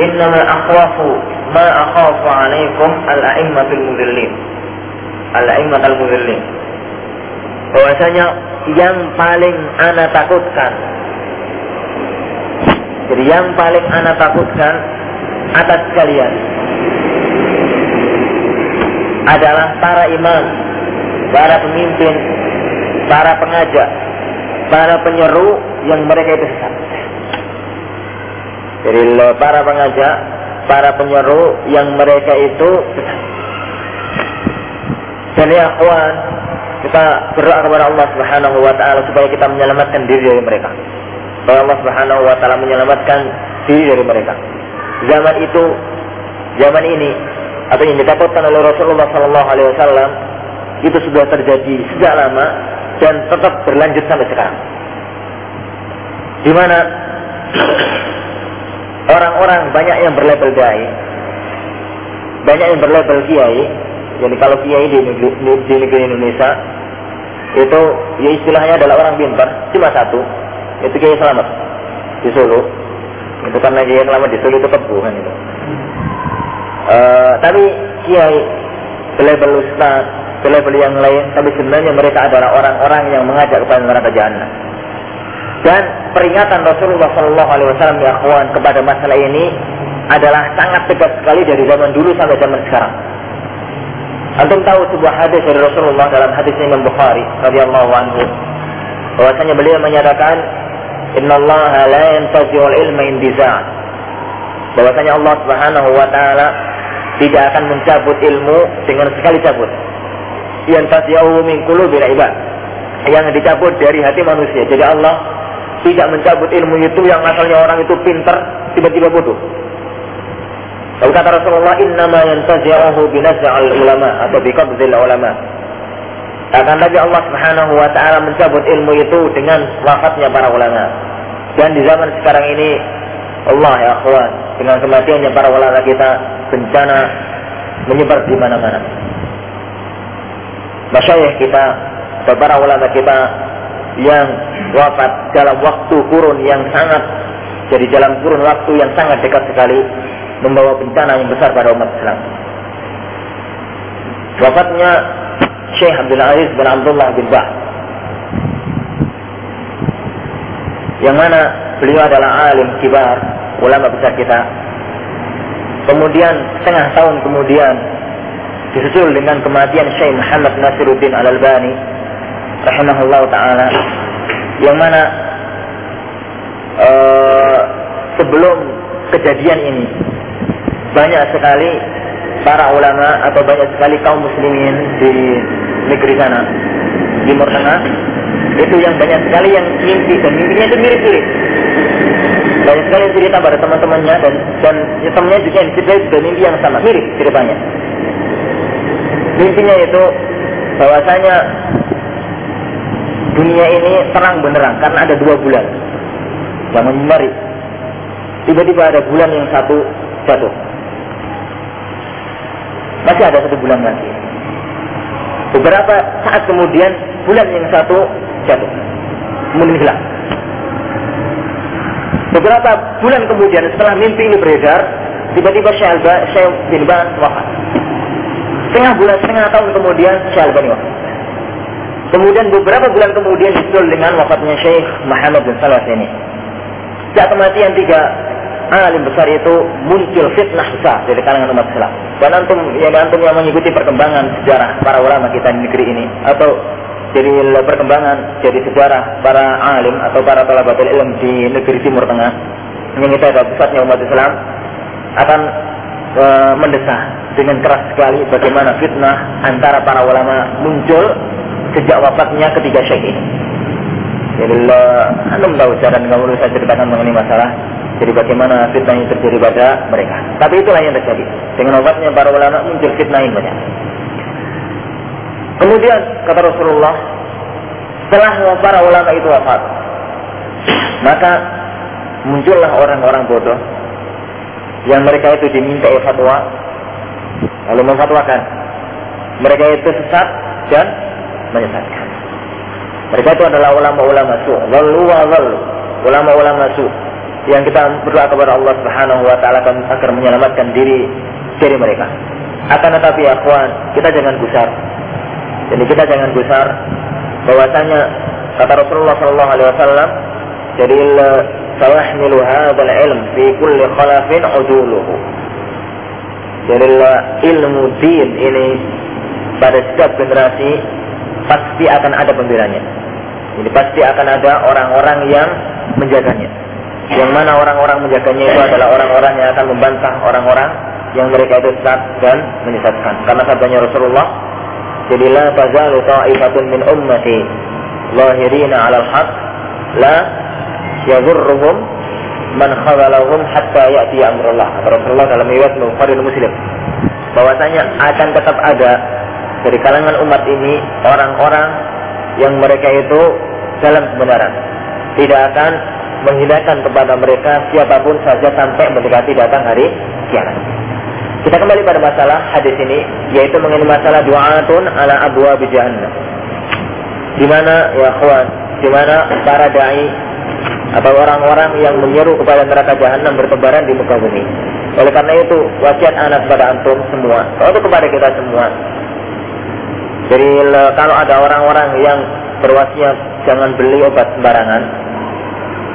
Innama akhwafu ma akhafu alaikum al-a'immatul mudhillin. Al-a'immatul mudhillin. Bahwasanya yang paling ana takutkan. Jadi yang paling ana takutkan atas kalian adalah para imam, para pemimpin, para pengajak, para penyeru yang mereka itu sesat. Jadi para pengajak, para penyeru yang mereka itu sesat. Jadi ya kawan, kita berdoa kepada Allah Subhanahu wa taala supaya kita menyelamatkan diri dari mereka. Supaya Allah Subhanahu wa taala menyelamatkan diri dari mereka. Zaman itu, zaman ini, apa yang ditakutkan oleh Rasulullah sallallahu alaihi wasallam itu sudah terjadi sejak lama dan tetap berlanjut sampai sekarang. Di mana orang-orang banyak yang berlabel dai, banyak yang berlabel kiai. Jadi kalau kiai di negeri, di negeri Indonesia itu ya istilahnya adalah orang pintar, cuma satu, itu Kiai Slamet di Solo. Itu karena Kiai Slamet di Solo itu kebuhan itu. E, tapi kiai, berlabel ustaz, berlabel yang lain, tapi sebenarnya mereka adalah orang-orang yang mengajak kepada neraka jahanam. Dan peringatan Rasulullah sallallahu alaihi wasallam ya kawan kepada masalah ini adalah sangat tegas sekali dari zaman dulu sampai zaman sekarang. Antum tahu sebuah hadis dari Rasulullah dalam hadis Imam Bukhari radhiyallahu anhu. Bahwasanya beliau menyatakan, "Innallaha la yantazi'ul ilma intiza'an." Bahwasanya Allah Subhanahu wa taala tidak akan mencabut ilmu dengan sekali cabut. Yantazi'u min qulubil ibad. Yang dicabut dari hati manusia. Jadi Allah tidak mencabut ilmu itu yang asalnya orang itu pintar tiba-tiba bodoh. Lalu kata Rasulullah, "Innama yantazi'uhu binaz'il ulama" atau biqabzil ulama. Akan tapi Allah Subhanahu wa taala mencabut ilmu itu dengan wafatnya para ulama. Dan di zaman sekarang ini Allah ya akhwan, dengan kematiannya para ulama kita bencana menyebar di mana-mana. Masyayikh kita, para ulama kita yang wafat dalam waktu kurun yang sangat, jadi dalam kurun waktu yang sangat dekat sekali, membawa bencana yang besar pada umat Islam. Wafatnya Syekh Abdul Aziz bin Abdullah bin Bah, yang mana beliau adalah alim kibar, ulama besar kita. Kemudian setengah tahun kemudian disusul dengan kematian Syekh Muhammad Nasiruddin Al-Albani rahimahullah ta'ala, yang mana ee, sebelum kejadian ini banyak sekali para ulama atau banyak sekali kaum muslimin di negeri sana, Timur Tengah itu, yang banyak sekali yang mimpi, dan mimpinya itu mirip-mirip. Banyak sekali yang cerita pada teman-temannya, dan, dan temannya juga yang cerita juga mimpi yang sama, mirip ceritanya. Mimpinya itu bahwasanya dunia ini terang benderang karena ada dua bulan yang menyinari. Tiba-tiba ada bulan yang satu jatuh. Masih ada satu bulan lagi. Beberapa saat kemudian bulan yang satu jatuh, kemudian hilang. Beberapa bulan kemudian setelah mimpi ini beredar, tiba-tiba Syekh bin Baz wafat. Setengah bulan, setengah tahun kemudian Syekh bin Baz wafat. Kemudian beberapa bulan kemudian disusul dengan wafatnya Syekh Muhammad bin Salaf ini. Sejak kematian tiga alim besar itu muncul fitnah besar dari kalangan umat Islam. Dan antum yang antum yang mengikuti perkembangan sejarah para ulama kita di negeri ini, atau jadi perkembangan jadi sejarah para alim atau para talabatul ilm di negeri Timur Tengah, yang kita ada pusatnya umat Islam, akan e, mendesah dengan keras sekali bagaimana fitnah antara para ulama muncul sejak wafatnya ketiga syekh ini. Jadilah antum tahu cara dengan mulut saya ceritakan mengenai masalah. Jadi bagaimana fitnah yang terjadi pada mereka. Tapi itulah yang terjadi. Dengan wafatnya para ulama muncul fitnah yang banyak. Kemudian kata Rasulullah, setelah para ulama itu wafat, maka muncullah orang-orang bodoh yang mereka itu dimintai fatwa lalu memfatwakan. Mereka itu sesat dan menyesatkan. Mereka itu adalah ulama-ulama su, zallu wa zallu, ulama-ulama su yang kita berdoa kepada Allah Subhanahu wa taala agar menyelamatkan diri dari mereka. Akan tetapi akhwan, kita jangan gusar. Jadi kita jangan gusar bahwasanya kata Rasulullah sallallahu alaihi wasallam, jadi sayahmilu hadzal ilm fi kulli khalafin uduluhu. Jadilah ilmu din ini pada setiap generasi pasti akan ada pembelanya. Jadi pasti akan ada orang-orang yang menjaganya. Yang mana orang-orang menjaganya itu adalah orang-orang yang akan membantah orang-orang yang mereka itu sesat dan menyesatkan. Karena sabdanya Rasulullah, jadilah tazalu ta'ifatun min ummati zahirina 'alal haqq la yadhurruhum man khadhalahum hatta ya'ti amrullah. Rasulullah dalam riwayat Bukhari Muslim bahwasanya akan tetap ada dari kalangan umat ini orang-orang yang mereka itu dalam kebenaran, tidak akan menghindarkan kepada mereka siapapun saja sampai mendekati datang hari kiamat. Kita kembali pada masalah hadis ini, yaitu mengenai masalah du'atun ala abwabi jahannam, di mana ya ikhwan, di mana para dai atau orang-orang yang menyeru kepada neraka jahanam bertebaran di muka bumi. Oleh karena itu, wasiat anas pada antum semua, untuk kepada kita semua. Jadi kalau ada orang-orang yang berwasiat jangan beli obat sembarangan.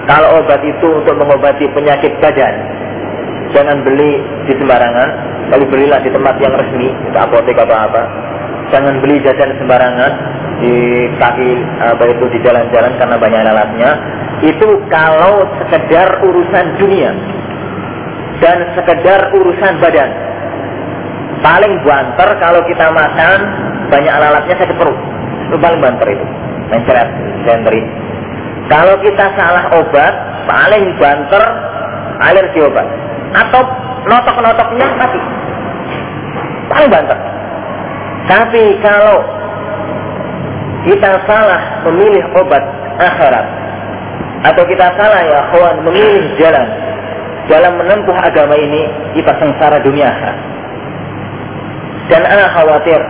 Kalau obat itu untuk mengobati penyakit badan, jangan beli di sembarangan, tapi belilah di tempat yang resmi, itu apotek atau apa. Jangan beli jajan sembarangan di kaki apa itu di jalan-jalan karena banyak alatnya. Itu kalau sekedar urusan dunia dan sekedar urusan badan. Paling banter kalau kita makan banyak alatnya sakit perut, itu paling banter itu, mencret, dentri. Kalau kita salah obat, paling banter alergi obat atau notok-notoknya mati, paling banter. Tapi kalau kita salah memilih obat akhirat, atau kita salah ya kawan memilih jalan dalam menempuh agama ini, kita sengsara dunia akhirat. Dan ana khawatir,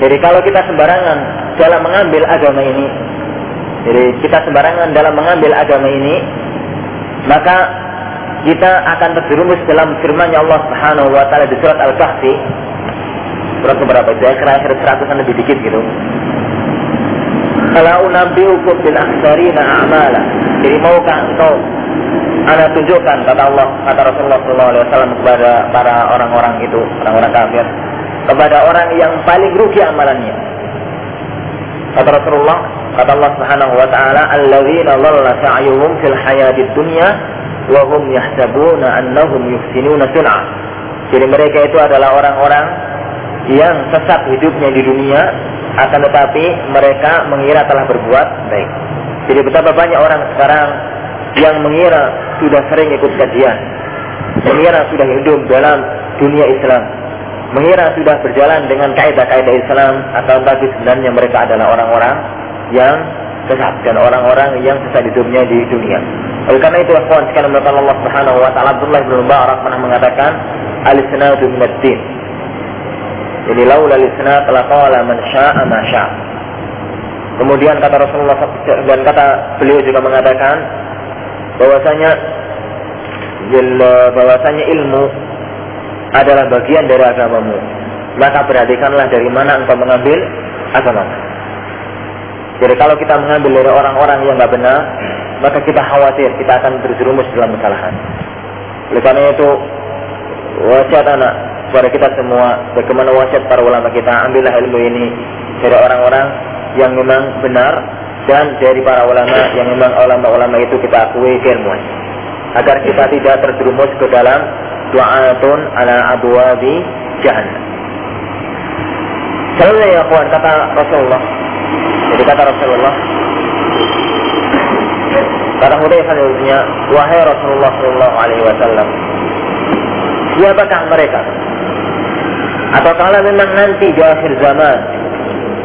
jadi kalau kita sembarangan dalam mengambil agama ini, jadi kita sembarangan dalam mengambil agama ini, maka kita akan terjerumus dalam firman-Nya Allah Subhanahu wa taala di surat Al-Kahfi, surat berapa itu? Akhir seratusan lebih dikit gitu. Ala unabbiukum bil akhsarina a'mala. Jadi maukah engkau ana tunjukkan kata Allah, kata Rasulullah sallallahu alaihi wasallam kepada para orang-orang itu, orang-orang kafir, kepada orang yang paling rugi amalannya. Kata Rasulullah, kata Allah Subhanahu wa taala, allazina dhalla sa'yuhum fil hayatid dunya wa hum yahsabuna annahum yuhsinuna sun'a. Jadi mereka itu adalah orang-orang yang sesat hidupnya di dunia, akan tetapi mereka mengira telah berbuat baik. Jadi betapa banyak orang sekarang yang mengira sudah sering ikut kajian, mengira sudah hidup dalam dunia Islam, mengira sudah berjalan dengan kaidah-kaidah Islam, atau tapi sebenarnya mereka adalah orang-orang yang sesat dan orang-orang yang sesat hidupnya di dunia. Oleh karena itu, kawan sekalian, Allah Subhanahu wa taala, Abdullah bin Mubarak pernah mengatakan, al-istinadu minad din. Jadi laula lisna laqala man syaa ma syaa. Kemudian kata Rasulullah dan kata beliau juga mengatakan bahwasanya bahwasanya ilmu adalah bagian dari agamamu. Maka perhatikanlah dari mana engkau mengambil agamamu. Jadi kalau kita mengambil dari orang-orang yang enggak benar, maka kita khawatir kita akan terjerumus dalam kesalahan. Oleh karena itu, wasiat anak kepada kita semua, bagaimana wasiat para ulama kita, ambillah ilmu ini dari orang-orang yang memang benar dan dari para ulama yang memang ulama-ulama itu kita akui keilmuan, agar kita tidak terjerumus ke dalam du'atun ala abwabi jahannam. Selalu ya kawan, kata Rasulullah. Jadi kata Rasulullah, kata Hudzaifah dirinya, wahai Rasulullah sallallahu alaihi wasallam, siapakah mereka? Atau kalau memang nanti di akhir zaman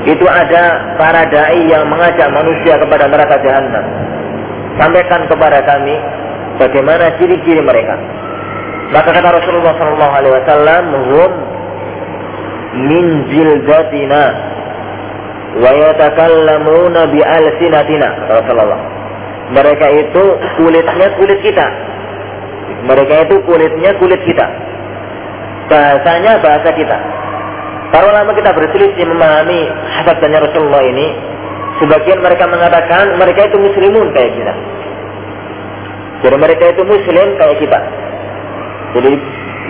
itu ada para da'i yang mengajak manusia kepada neraka jahannam, sampaikan kepada kami bagaimana ciri-ciri mereka. Maka kata Rasulullah sallallahu alaihi wasallam, "Hum min jildatina wa yatakallamuna bi alsinatina." Rasulullah. Mereka itu kulitnya kulit kita. Mereka itu kulitnya kulit kita. Bahasanya bahasa kita. Para ulama kita berselisih memahami hadisnya Rasulullah ini. Sebagian mereka mengatakan mereka itu muslimun kayak kita. Jadi mereka itu muslim kayak kita. Jadi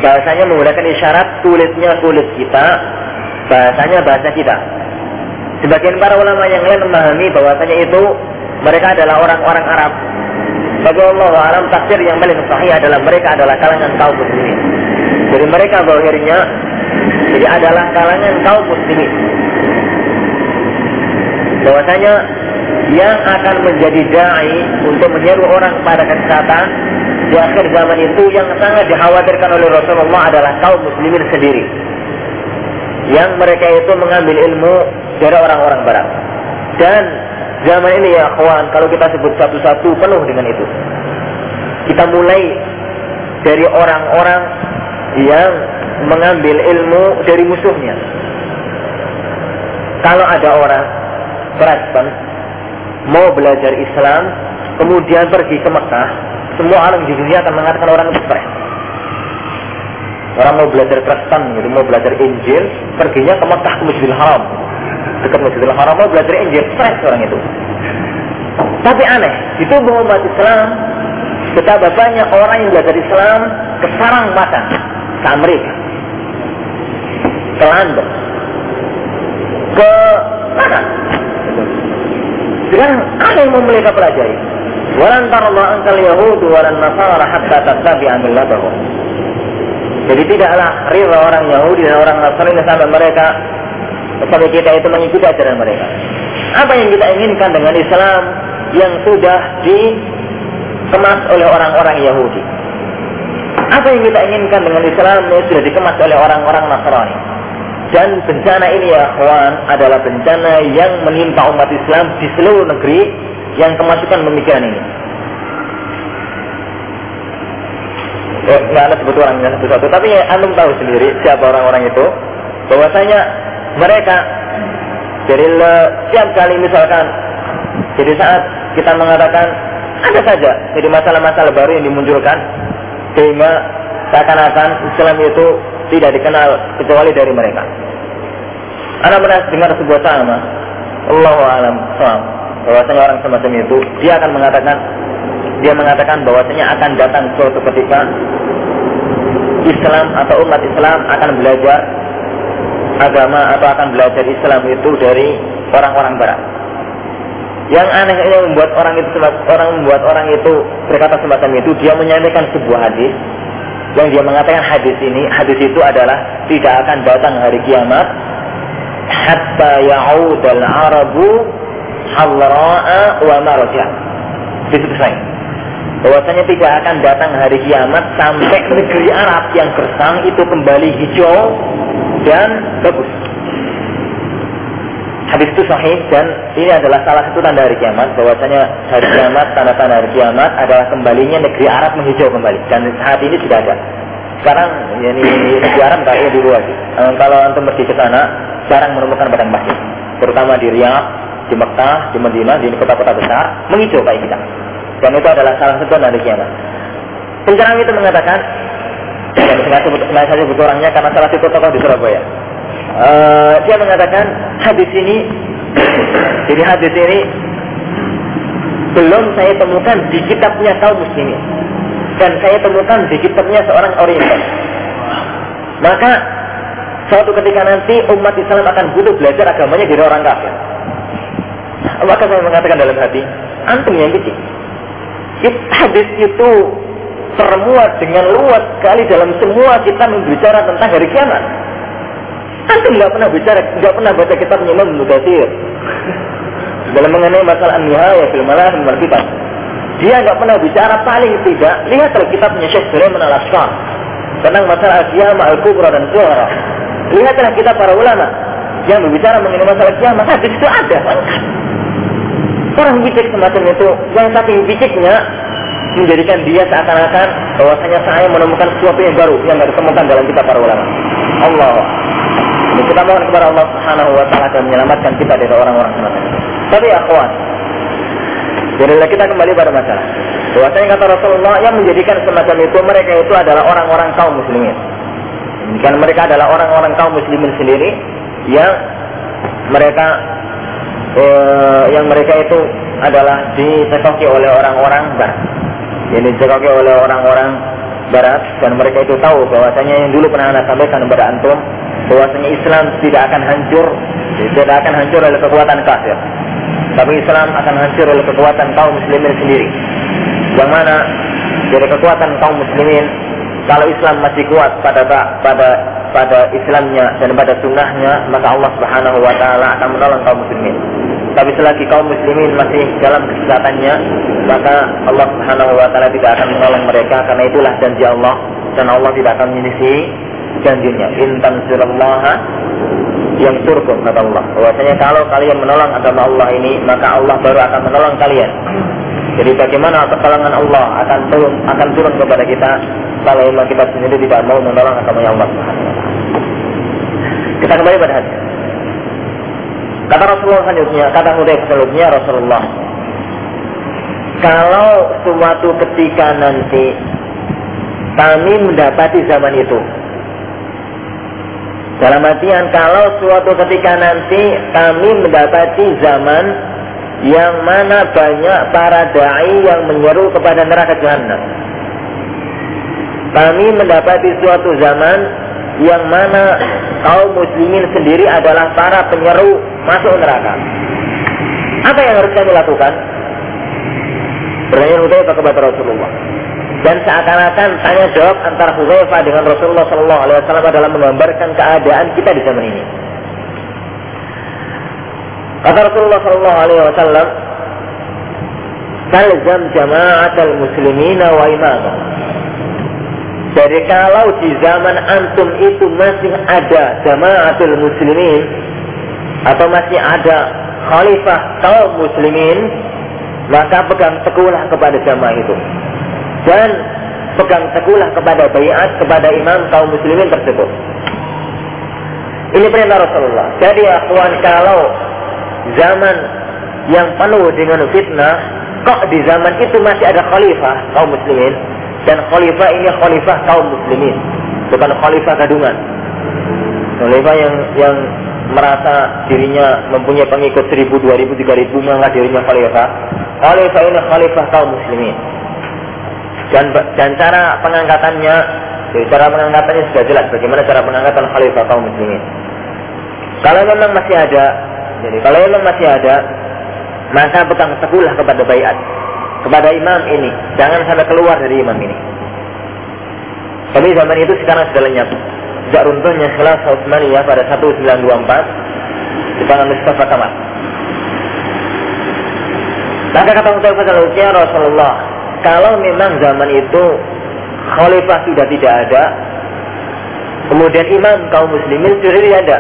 bahasanya menggunakan isyarat kulitnya kulit kita, bahasanya bahasa kita. Sebagian para ulama yang lain memahami bahwasanya itu mereka adalah orang-orang Arab. Wallahu a'lam, tafsir yang paling sahih adalah mereka adalah kalangan kaum muslimin. Jadi mereka bahirnya jadi adalah kalangan kaum muslimin. Bahwasanya yang akan menjadi da'i untuk menyeru orang pada kesesatan di akhir zaman itu yang sangat dikhawatirkan oleh Rasulullah adalah kaum muslimin sendiri, yang mereka itu mengambil ilmu dari orang-orang barat. Dan zaman ini ya kawan, kalau kita sebut satu-satu penuh dengan itu. Kita mulai dari orang-orang yang mengambil ilmu dari musuhnya. Kalau ada orang Kristen mau belajar Islam kemudian pergi ke Mekah, semua orang di dunia akan mengatakan orang itu keren. Orang mau belajar Kristen, jadi mau belajar Injil, perginya ke Mekah, ke Masjidil Haram, dekat Masjidil Haram mau belajar Injil, keren orang itu. Tapi aneh, itu umat Islam betapa banyak orang yang belajar Islam ke sarang mata, ke Amerika, ke London, ke mana? Sekarang ada yang mau mereka pelajari. Walan tarda ankal yahudu walan nasara hatta tattabi'a millatahum. Jadi tidaklah rela orang Yahudi dan orang Nasrani sampai mereka sampai kita itu mengikuti ajaran mereka. Apa yang kita inginkan dengan Islam yang sudah dikemas oleh orang-orang Yahudi? Apa yang kita inginkan dengan Islam yang sudah dikemas oleh orang-orang Nasrani? Dan bencana ini ya kawan adalah bencana yang menimpa umat Islam di seluruh negeri yang kemasukan pemikiran ini. Eh, nggak ada sebut orang yang satu-satu, tapi ya, antum tahu sendiri siapa orang-orang itu. Bahwasanya mereka jadi setiap kali misalkan, jadi saat kita mengatakan ada saja jadi masalah-masalah baru yang dimunculkan sehingga seakan-akan Islam itu tidak dikenal kecuali dari mereka. Anda pernah dengar sebuah sama, Allahu a'lam, bahwasanya orang semacam itu dia akan mengatakan, dia mengatakan bahwasanya akan datang suatu ketika Islam atau umat Islam akan belajar agama atau akan belajar Islam itu dari orang-orang barat. Yang aneh ini membuat orang itu orang membuat orang itu berkata semacam itu, dia menyampaikan sebuah hadis yang dia mengatakan hadis ini, hadis itu adalah tidak akan datang hari kiamat hatta ya'udal arabu hallara'a wa marja. Disebutkan bahwasanya tidak akan datang hari kiamat sampai negeri Arab yang gersang itu kembali hijau dan bagus. Hadis itu sahih dan ini adalah salah satu tanda hari kiamat, bahwasanya hari kiamat, tanda-tanda hari kiamat adalah kembalinya negeri Arab menghijau kembali, dan saat ini sudah ada. Sekarang ini negeri Arab tak ada di luar. Kalau antum pergi ke sana, jarang menemukan padang pasir, terutama di Riyadh, di Mekah, di Madinah, di kota-kota besar menghijau kayak kita. Dan itu adalah salah satu tanda hari kiamat. Pencerang itu mengatakan, saya saja sebut orangnya karena salah satu tokoh di Surabaya. Uh, dia mengatakan hadis ini jadi hadis ini belum saya temukan di kitabnya kaum muslimin dan saya temukan di kitabnya seorang oriental. Maka suatu ketika nanti umat Islam akan butuh belajar agamanya dari orang kafir. Maka saya mengatakan dalam hati, antum yang kecil, hadis itu termuat dengan luas sekali dalam semua kitab berbicara tentang hari kiamat. Antum nggak pernah bicara, nggak pernah baca kitabnya Imam Ibnu Katsir dalam mengenai masalah an-nihayah fil manahij wal kitab. Dia nggak pernah bicara, paling tidak lihatlah kitabnya Syekh Sulaiman Al-Ashqar tentang masalah al-qiyamah al-kubra dan suara. Lihatlah kitab para ulama yang berbicara mengenai masalah kiamat, hadis itu ada. Orang bicik semacam itu yang saking biciknya menjadikan dia seakan-akan bahwasanya saya menemukan sesuatu yang baru yang tidak ditemukan dalam kitab para ulama. Allah. Jadi kita mohon kepada Allah Subhanahu wa taala agar menyelamatkan kita dari orang-orang semacam itu. Tapi akhwan, jadilah kita kembali pada masalah. Bahwasanya kata Rasulullah yang menjadikan semacam itu, mereka itu adalah orang-orang kaum muslimin. Jadikan mereka adalah orang-orang kaum muslimin sendiri yang mereka eh, yang mereka itu adalah dicekoki oleh orang-orang barat. Yang dicekoki oleh orang-orang barat, dan mereka itu tahu bahwasanya yang dulu pernah Anda sampaikan kepada antum, bahwasanya Islam tidak akan hancur, tidak akan hancur oleh kekuatan kafir. Tapi Islam akan hancur oleh kekuatan kaum muslimin sendiri. Yang mana dari kekuatan kaum muslimin, kalau Islam masih kuat pada pada pada Islamnya dan pada sunnahnya, maka Allah Subhanahu wa taala akan menolong kaum muslimin. Tapi selagi kaum muslimin masih dalam kesesatannya, maka Allah Subhanahu wa taala tidak akan menolong mereka, karena itulah janji Allah, dan Allah tidak akan menyelisihi janjinya. In tansurullaha yansurkum, kata Allah. Bahwasanya kalau kalian menolong agama Allah ini, maka Allah baru akan menolong kalian. Jadi bagaimana pertolongan Allah akan turun akan turun kepada kita kalau kita sendiri tidak mau menolong agama Allah. Kita kembali pada hadis. Kata Rasulullah selanjutnya, kata Hudzaifah selanjutnya Rasulullah, kalau suatu ketika nanti kami mendapati zaman itu, dalam artian kalau suatu ketika nanti kami mendapati zaman yang mana banyak para da'i yang menyeru kepada neraka jahanam. Kami mendapati suatu zaman yang mana kaum muslimin sendiri adalah para penyeru masuk neraka. Apa yang harus kami lakukan? Bertanya Hudzaifah kepada Rasulullah. Dan seakan-akan tanya jawab antara Hudzaifah dengan Rasulullah shallallahu alaihi wasallam adalah menggambarkan keadaan kita di zaman ini. Kata Rasulullah shallallahu alaihi wasallam, "Talzam jama'at al-muslimina wa imamah." Jadi kalau di zaman antum itu masih ada jama'atul muslimin atau masih ada khalifah kaum muslimin, maka pegang teguhlah kepada jamaah itu dan pegang teguhlah kepada baiat kepada imam kaum muslimin tersebut. Ini perintah Rasulullah. Jadi akhwan, kalau zaman yang penuh dengan fitnah, kok di zaman itu masih ada khalifah kaum muslimin? Dan khalifah ini khalifah kaum muslimin, bukan khalifah gadungan. Khalifah yang yang merasa dirinya mempunyai pengikut seribu, dua ribu, tiga ribu, maka dirinya khalifah. Khalifah ini khalifah kaum muslimin. Dan, dan cara pengangkatannya, cara pengangkatannya sudah jelas bagaimana cara pengangkatan khalifah kaum muslimin. Kalau memang masih ada, jadi kalau memang masih ada, maka pegang teguhlah kepada baiat kepada imam ini, jangan sampai keluar dari imam ini. Tapi zaman itu sekarang sudah lenyap. Sejak runtuhnya Khilafah Utsmaniyah pada seribu sembilan ratus dua puluh empat di tangan Mustafa Kamal. Maka kata Mustafa selanjutnya Rasulullah, kalau memang zaman itu khalifah sudah tidak ada, kemudian imam kaum muslimin sudah tidak ada,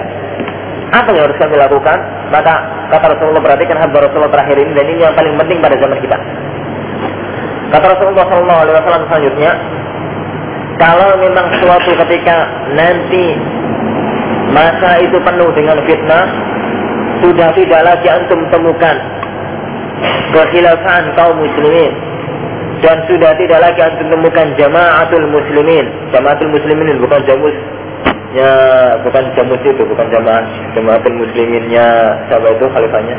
apa yang harus kami lakukan? Maka kata Rasulullah, perhatikan hadis Rasulullah terakhir ini, dan ini yang paling penting pada zaman kita. Kata Rasulullah shallallahu alaihi wasallam selanjutnya, kalau memang suatu ketika nanti masa itu penuh dengan fitnah, sudah tidak lagi antum temukan kekhilafahan kaum muslimin, dan sudah tidak lagi antum temukan jama'atul muslimin. Jama'atul muslimin bukan jamus, ya bukan jamus itu, bukan jama'ah. Jama'atul musliminnya siapa itu khalifahnya?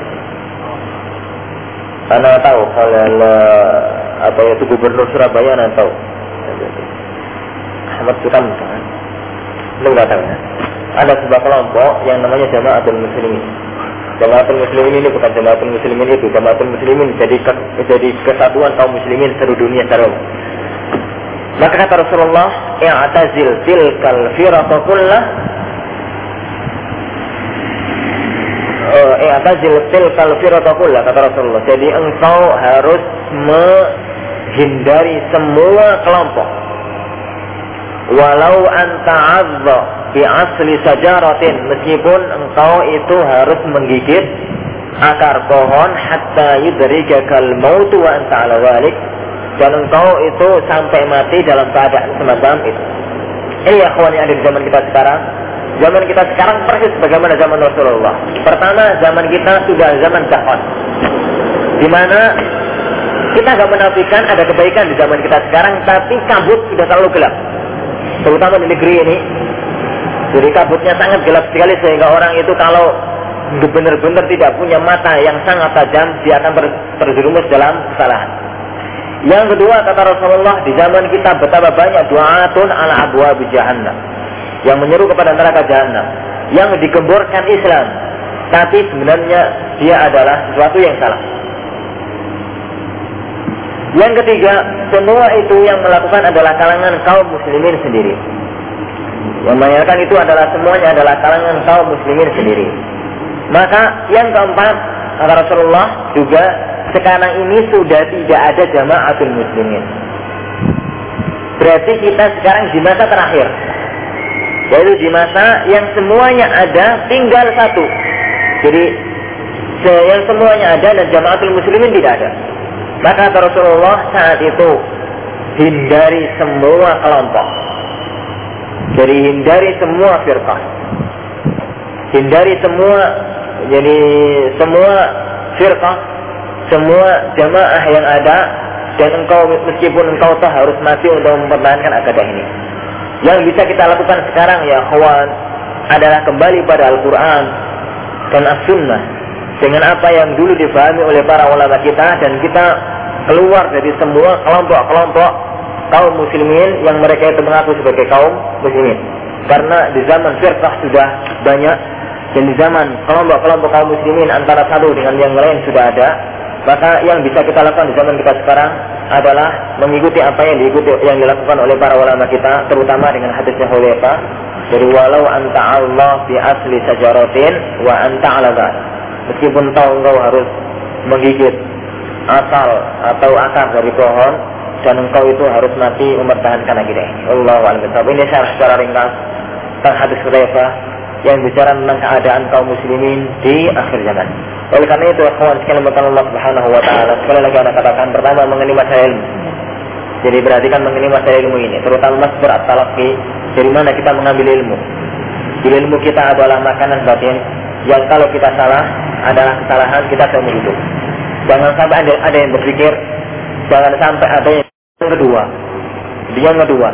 Ana tahu kalau apa itu gubernur Surabaya, ana tahu. Ahmad Sutam, belum datang. Ada sebuah kelompok yang namanya Jama'atul Muslimin. Jama'atul Muslimin ini bukan Jama'atul Muslimin itu, Jama'atul Muslimin jadi jadi kesatuan kaum muslimin seluruh dunia secara umum. Maka kata Rasulullah, i'tazil tilkal firqa kullah, i'tazil tilkal firqa kullah, kata Rasulullah. Jadi engkau harus menghindari semua kelompok. Walau anta azza bi asli sajaratin, meskipun engkau itu harus menggigit akar pohon, hatta yudrikal maut wa anta ala walik, dan engkau itu sampai mati dalam keadaan semacam itu. Ini ya kawan yang ada di zaman kita sekarang. Zaman kita sekarang persis bagaimana zaman Rasulullah. Pertama, zaman kita sudah zaman dahon, di mana kita gak menafikan ada kebaikan di zaman kita sekarang, tapi kabut sudah terlalu gelap, terutama di negeri ini. Jadi kabutnya sangat gelap sekali, sehingga orang itu kalau benar-benar tidak punya mata yang sangat tajam, dia akan terjerumus dalam kesalahan. Yang kedua, kata Rasulullah, di zaman kita betapa banyak du'atun ala abwab jahannam, yang menyeru kepada neraka jahannam, yang digemborkan Islam, tapi sebenarnya dia adalah sesuatu yang salah. Yang ketiga, semua itu yang melakukan adalah kalangan kaum muslimin sendiri. Yang menyarankan itu adalah semuanya adalah kalangan kaum muslimin sendiri. Maka yang keempat, kata Rasulullah juga, sekarang ini sudah tidak ada jama'atul muslimin. Berarti kita sekarang di masa terakhir, yaitu di masa yang semuanya ada tinggal satu. Jadi yang semuanya ada dan jama'atul muslimin tidak ada. Maka Rasulullah saat itu, hindari semua kelompok. Jadi hindari semua firqah, hindari semua, jadi semua firqah, semua jamaah yang ada, dan engkau meskipun engkau tak harus mati untuk mempertahankan akidah ini. Yang bisa kita lakukan sekarang ya kawan adalah kembali pada Al-Quran dan As-Sunnah dengan apa yang dulu difahami oleh para ulama kita, dan kita keluar dari semua kelompok-kelompok kaum muslimin yang mereka itu mengaku sebagai kaum muslimin. Karena di zaman firqah sudah banyak, dan di zaman kelompok-kelompok kaum muslimin antara satu dengan yang lain sudah ada. Maka yang bisa kita lakukan di zaman kita sekarang adalah mengikuti apa yang diikuti yang dilakukan oleh para ulama kita, terutama dengan hadisnya Hulaifah, dari walau anta Allah bi asli sajaratin wa anta ala dzalik, meskipun tahu engkau harus menggigit asal atau akar dari pohon dan engkau itu harus mati mempertahankan akidah ini. Wallahu a'lam. Ini syarah secara ringkas tentang hadis Hulaifah yang bicara tentang keadaan kaum muslimin di akhir zaman. Oleh karena itu, ikhwan sekalian, Allah Subhanahu wa ta'ala sekali lagi anak katakan, pertama mengenai masalah ilmu. Jadi perhatikan mengenai masalah ilmu ini, terutama masdar at-talaqqi, dari mana kita mengambil ilmu. Jadi ilmu kita adalah makanan batin yang kalau kita salah adalah kesalahan kita seumur hidup. Jangan sampai ada, ada yang berpikir, jangan sampai ada yang kedua. Yang kedua,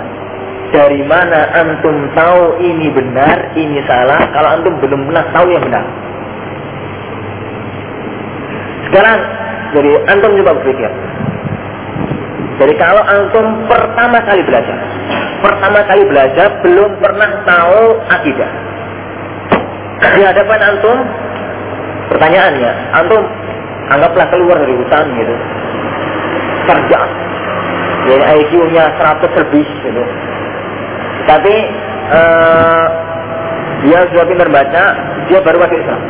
dari mana antum tahu ini benar, ini salah, kalau antum belum pernah tahu yang benar. Sekarang, jadi antum coba berpikir. Jadi kalau antum pertama kali belajar, pertama kali belajar belum pernah tahu akidah. Di hadapan antum, pertanyaannya, antum anggaplah keluar dari hutan gitu, kerja, jadi I Q-nya seratus lebih gitu. Tapi uh, dia sudah pintar baca, dia baru masuk Islam.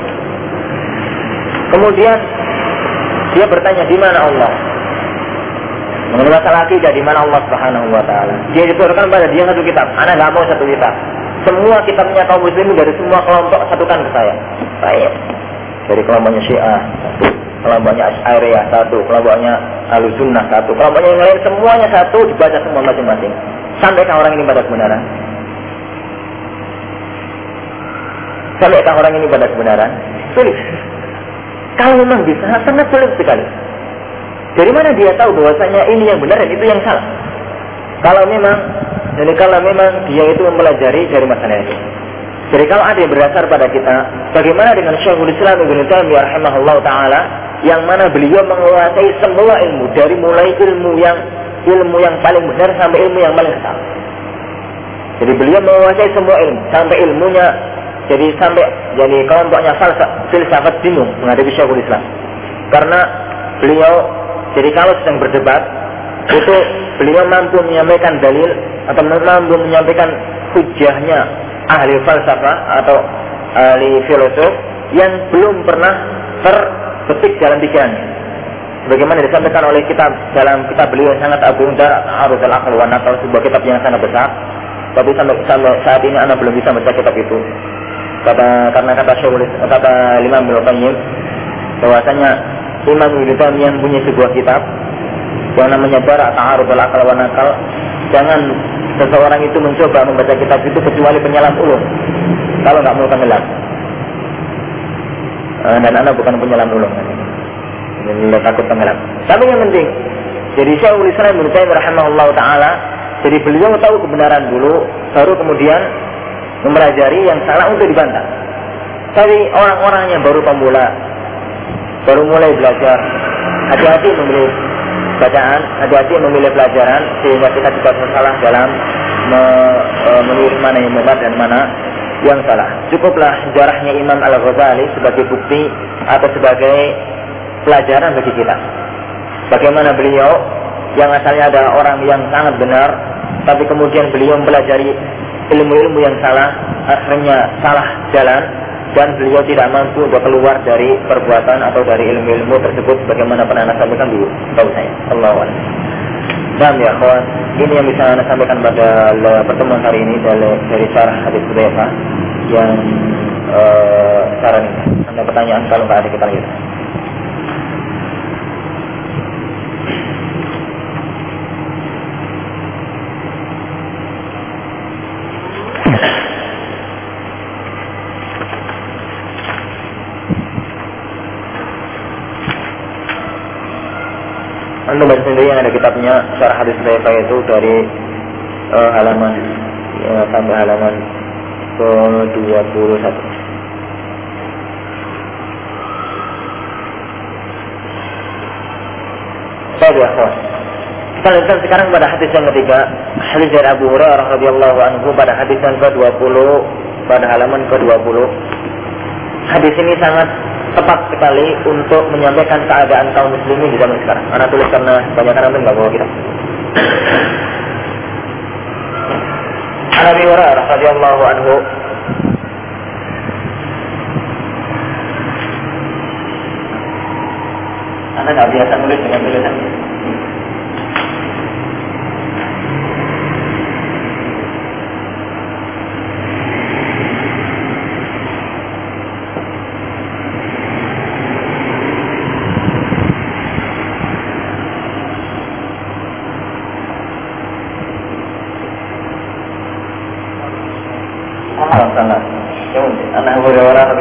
Kemudian dia bertanya di mana Allah, mengenai masalah akidah, di mana Allah Subhanahu wa taala. Dia diturunkan pada dia satu kitab. Ana enggak mau satu kitab. Semua kitabnya kaum muslimin dari semua kelompok satukan ke saya. Saya. Dari kelompoknya Syiah satu, kelompoknya Asy'ariyah satu, kelompoknya Ahlussunnah satu, kelompoknya yang lain semuanya satu, dibaca semua masing-masing. Sampaikan orang ini pada kebenaran. Sampaikan orang ini pada kebenaran. Sulit. Kalau memang bisa, sangat sulit sekali. Dari mana dia tahu bahwasanya ini yang benar dan itu yang salah? Kalau memang, jadi kalau memang dia itu mempelajari dari masalah itu. Jadi kalau ada yang berdasar pada kita, bagaimana dengan Syekhul Islam Ibnu Taimiyah rahimahullahu taala, yang mana beliau menguasai semua ilmu, dari mulai ilmu yang ilmu yang paling benar sampai ilmu yang paling salah. Jadi beliau menguasai semua ilmu, sampai ilmunya jadi sampai jadi kelompoknya filsafat bingung menghadapi Syekhul Islam. Karena beliau jadi kalau sedang berdebat itu beliau mampu menyampaikan dalil atau mampu menyampaikan hujahnya ahli falsafah atau ahli filosof yang belum pernah terbetik dalam pikirannya. Sebagaimana disampaikan oleh kitab dalam kitab beliau yang sangat agungda Aruzul Aql wa Naql, sebuah kitab yang sangat besar. Tapi sampai, sampai saat ini anak belum bisa baca kitab itu. Kata karena kata Syaikhul kata Imam Ibnu Qayyim bahwasanya Imam Ibnu Qayyim punya sebuah kitab yang namanya Bara' Ta'arudul Aql wa Naql. Jangan seseorang itu mencoba membaca kitab itu kecuali penyelam ulum, kalau enggak mau tenggelam. Dan anak bukan penyelam ulum, jadi takut tenggelam. Tapi yang penting, jadi Syaikhul Islam Ibnu Qayyim rahimahullahu taala, jadi beliau tahu kebenaran dulu, baru kemudian mempelajari yang salah untuk dibantah. Tapi orang-orang yang baru pemula, baru mulai belajar, hati-hati memilih bacaan, hati-hati memilih pelajaran, sehingga kita tidak salah dalam me- memilih mana yang benar dan mana yang salah. Cukuplah sejarahnya Imam Al-Ghazali sebagai bukti atau sebagai pelajaran bagi kita. Bagaimana beliau yang asalnya adalah orang yang sangat benar, tapi kemudian beliau mempelajari ilmu-ilmu yang salah, akhirnya salah jalan, dan beliau tidak mampu untuk keluar dari perbuatan atau dari ilmu-ilmu tersebut, bagaimana pernah anda sampaikan dulu tahu saya, Allah wa'ala. Dan ya kawan, ini yang bisa anda sampaikan pada pertemuan hari ini dari, dari syarah hadis Hudzaifah yang uh, saran ini. Ada pertanyaan kalau nggak ada kita lihat. Anda baca sendiri yang ada kitabnya Syarah Hadis Hudzaifah itu dari uh, halaman uh, sampai halaman ke dua puluh satu. Saya diakui. Kita lanjutkan sekarang pada hadis yang ketiga, hadis dari Abu Hurairah radhiyallahu anhu pada hadis yang ke dua puluh, pada halaman ke dua puluh. Hadis ini sangat tepat sekali untuk menyampaikan keadaan kaum muslimin di zaman sekarang. Anak tulis karena banyak orang yang nggak bawa kita. Abu Hurairah radhiyallahu anhu anak nggak biasa nulis dengan tulisan. Abu Hurairah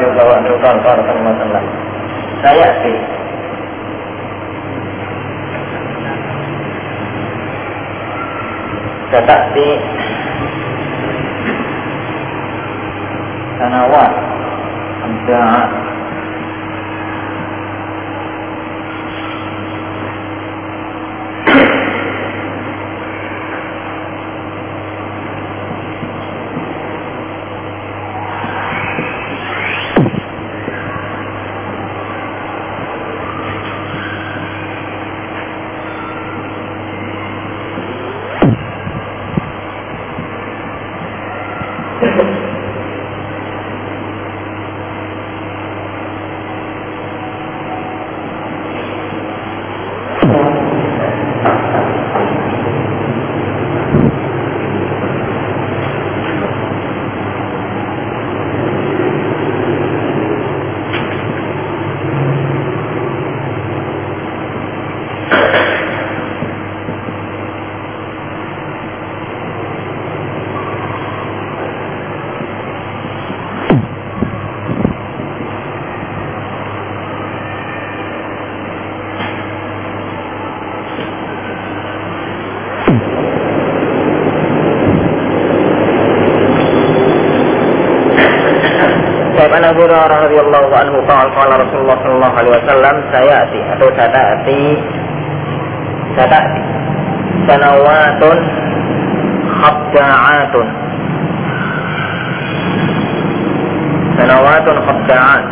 radhiyallahu anhu qala qala Rasulullah sallallahu alaihi wasallam sayati atau sadati sadati sanawatun khabda'atun sanawatun khabda'at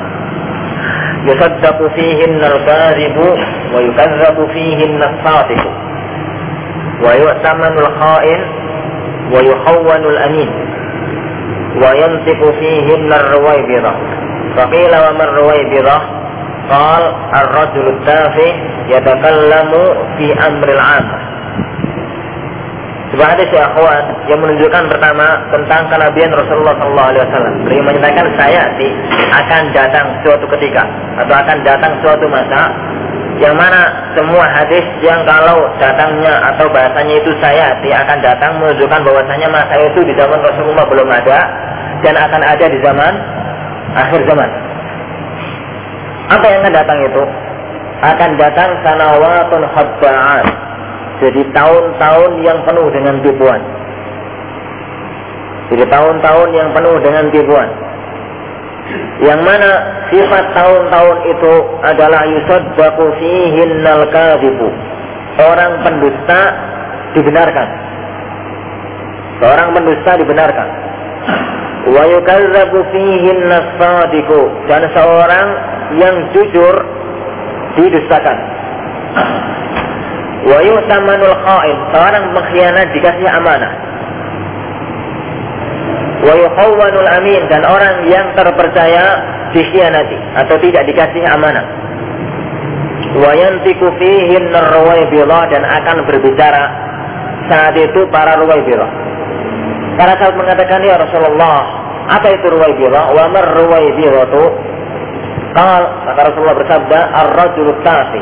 yusaddaqu fihinna al-kadhibu wa yukazzabu fihinna as-sadiqu wa yu'tamanul kha'in wa yuhawwanul amin wa yantiqu fihinna ar-ruwaybidah. Faqila wa man ruwaybidah? Qala ar-rajulu at-tafih yatakallamu fi amril 'am. Sebuah hadis ya akhwat yang menunjukkan pertama tentang kenabian Rasulullah sallallahu alaihi wasallam. Beliau menyatakan saya sih, akan datang suatu ketika atau akan datang suatu masa yang mana semua hadis yang kalau datangnya atau bahasanya itu saya sih, akan datang menunjukkan bahwasanya masa itu di zaman Rasulullah belum ada dan akan ada di zaman akhir zaman. Apa yang akan datang itu? Akan datang sanawatun khabba'at. Jadi tahun-tahun yang penuh dengan tipuan. Jadi tahun-tahun yang penuh dengan tipuan. Yang mana sifat tahun-tahun itu adalah yusaddaqu fihinnal kadhibu. Orang pendusta dibenarkan. Seorang pendusta dibenarkan. Wa yukazzabu fihinnas shadiqu. Dan seorang yang jujur didustakan. Wa yu'tamanul kha'in, seorang pengkhianat dikasih amanah. Wa yuhawwanul amin, dan orang yang terpercaya dikhianati atau tidak dikasih amanah. Wa yantiqu fihin ar-ruwaybidah, dan akan berbicara saat itu para ruwaybidah. Para sahabat mengatakan, ya Rasulullah, apa itu ruwaybidah? Wa mar ruwaybidatu? Kata Rasulullah bersabda, ar-rajulut tafi,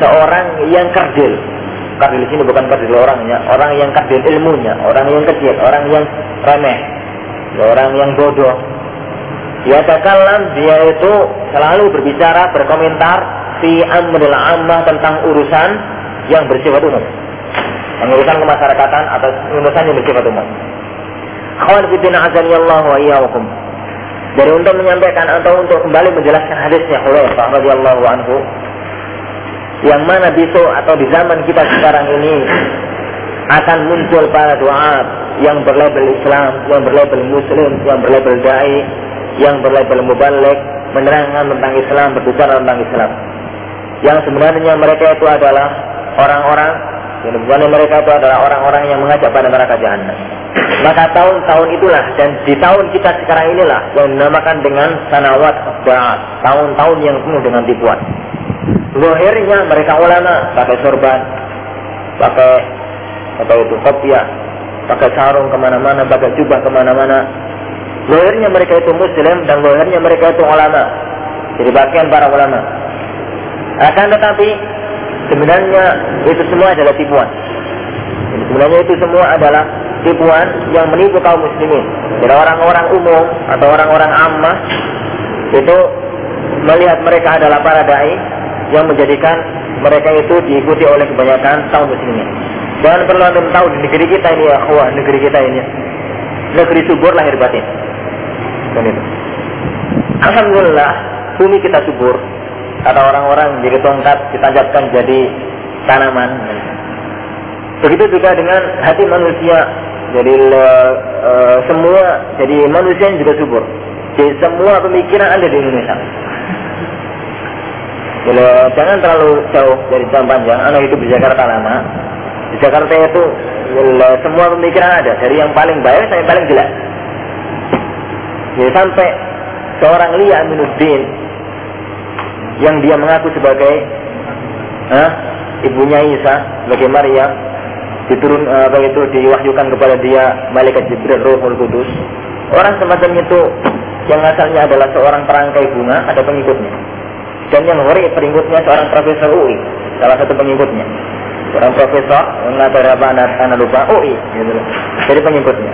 seorang yang kerdil. Kerdil di sini bukan kerdil orangnya, orang yang kerdil ilmunya, orang yang kecil, orang yang remeh, orang yang bodoh. Ya takalam, dia itu selalu berbicara, berkomentar fi amril 'ammah, tentang urusan yang bersifat umum, urusan kemasyarakatan atau urusan yang bersifat umum. Khawan fiddin azanillahu wa iyyakum. Dari untuk menyampaikan atau untuk kembali menjelaskan hadisnya Hurairah radhiyallahu anhu, yang mana besok atau di zaman kita sekarang ini akan muncul para duat yang berlabel Islam, yang berlabel Muslim, yang berlabel dai, yang berlabel mubaligh, menerangkan tentang Islam, berbicara tentang Islam. Yang sebenarnya mereka itu adalah orang-orang, yang sebenarnya mereka itu adalah orang-orang yang mengajak pada neraka jahanam. Maka tahun-tahun itulah dan di tahun kita sekarang inilah yang dinamakan dengan sanawat duat, tahun-tahun yang penuh dengan tipuan. Zahirnya mereka ulama, pakai sorban, pakai apa itu kopiah, pakai sarung kemana-mana, pakai jubah kemana-mana. Zahirnya mereka itu Muslim dan zahirnya mereka itu ulama, jadi bagian para ulama. Akan tetapi sebenarnya itu semua adalah tipuan. Jadi, sebenarnya itu semua adalah tipuan yang menipu kaum muslimin. Jadi orang-orang umum atau orang-orang ammah itu melihat mereka adalah para dai, yang menjadikan mereka itu diikuti oleh kebanyakan kaum muslimin. Jangan perlu anda tahu di negeri kita ini ya, wah negeri kita ini negeri subur lahir batin. Dan itu, alhamdulillah bumi kita subur. Kata orang-orang jadi tongkat ditancapkan jadi tanaman. Begitu juga dengan hati manusia. Jadi le, e, semua jadi manusia juga subur. Jadi semua pemikiran ada di Indonesia. Jangan terlalu jauh dari jam panjang. Anak hidup di Jakarta lama. Di Jakarta itu semua pemikiran ada, dari yang paling baik sampai yang paling jelek. Jadi sampai seorang Lia Aminuddin yang dia mengaku sebagai eh, ibunya Isa, sebagai Maria, diturun eh, begitu diwahyukan kepada dia malaikat Jibril Ruhul Kudus. Orang semacam itu yang asalnya adalah seorang perangkai bunga ada pengikutnya. Dan yang ngeri pengikutnya seorang profesor U I, salah satu pengikutnya, seorang profesor nggak tahu apa anak lupa U I, gitu. Jadi pengikutnya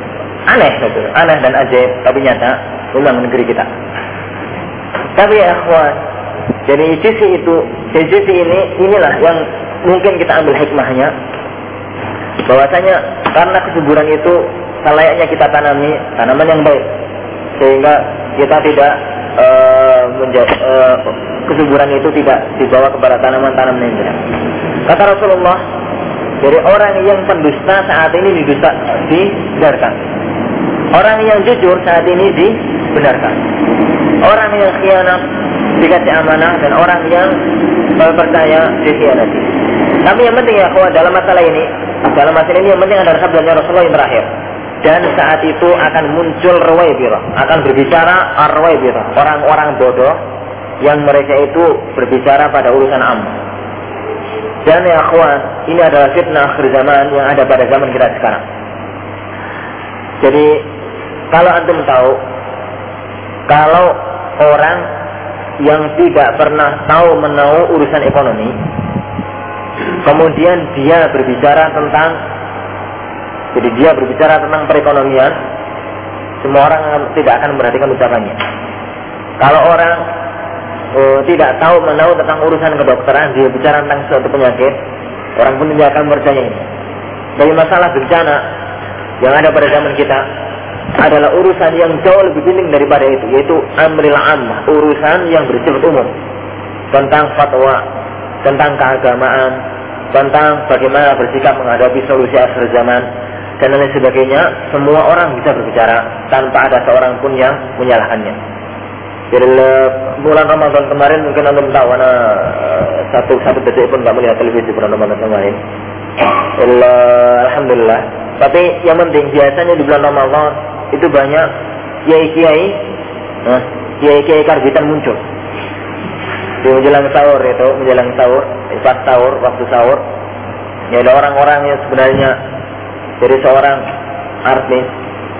aneh, gitu. Aneh dan ajaib, tapi nyata memang negeri kita. Tapi ya akhwat, jadi sisi itu, jadi sisi ini, inilah yang mungkin kita ambil hikmahnya, bahwasanya karena kesuburan itu selayaknya kita tanami tanaman yang baik, sehingga kita tidak uh, menjadi uh, kesuburan itu tidak dibawa kepada tanaman-tanaman yang jelek. Kata Rasulullah, dari orang yang pendusta saat ini didusta, dibenarkan. Orang yang jujur saat ini dibenarkan. Orang yang khianat dikasih amanah dan orang yang percaya dikhianati. Tapi yang penting ya kawan, dalam masalah ini Dalam masalah ini yang penting adalah sabdanya Rasulullah yang terakhir. Dan saat itu akan muncul Ruwaybirah, akan berbicara Ar-Ruwaybirah, orang-orang bodoh yang mereka itu berbicara pada urusan amr. Dan ya akhwan, ini adalah fitnah akhir zaman yang ada pada zaman kita sekarang. Jadi kalau antum tahu, kalau orang yang tidak pernah tahu menahu urusan ekonomi, kemudian dia berbicara tentang Jadi dia berbicara tentang perekonomian, semua orang tidak akan memperhatikan ucapannya. Kalau orang uh, tidak tahu menahu tentang urusan kedokteran, dia bicara tentang suatu penyakit, orang pun tidak akan percaya. Jadi masalah bencana yang ada pada zaman kita adalah urusan yang jauh lebih penting daripada itu, yaitu amril ammah, urusan yang bersifat umum, tentang fatwa, tentang keagamaan, tentang bagaimana bersikap menghadapi solusi akhir zaman dan lain sebagainya. Semua orang bisa berbicara tanpa ada seorang pun yang menyalahkannya. Jadi bulan Ramadan kemarin mungkin anda tahu, karena satu satu detik pun tak melihat televisi bulan Ramadan kemarin. Alhamdulillah. Tapi yang penting biasanya di bulan Ramadan itu banyak kiai-kiai, nah, kiai-kiai karbitan muncul. Di menjelang sahur itu, menjelang sahur, pas sahur, waktu sahur, ya ada orang-orang yang sebenarnya dari seorang artis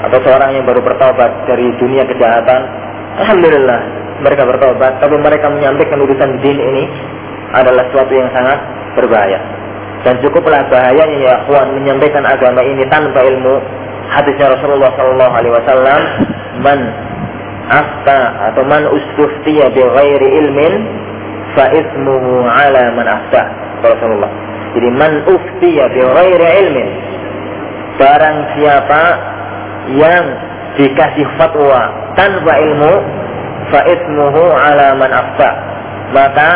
atau seorang yang baru bertaubat dari dunia kejahatan. Alhamdulillah mereka bertaubat, tapi mereka menyampaikan urusan din ini adalah suatu yang sangat berbahaya. Dan cukuplah bahayanya ya akhwan menyampaikan agama ini tanpa ilmu. Hadisnya Rasulullah sallallahu alaihi wasallam, man afta atau man ustuftiya bi ghairi ilmin fa ismuhu ala man afta. Rasulullah. Jadi man uftiya bi ghairi ilmin, barang siapa yang dikasih fatwa tanpa ilmu, fa ismuhu ala man afta, maka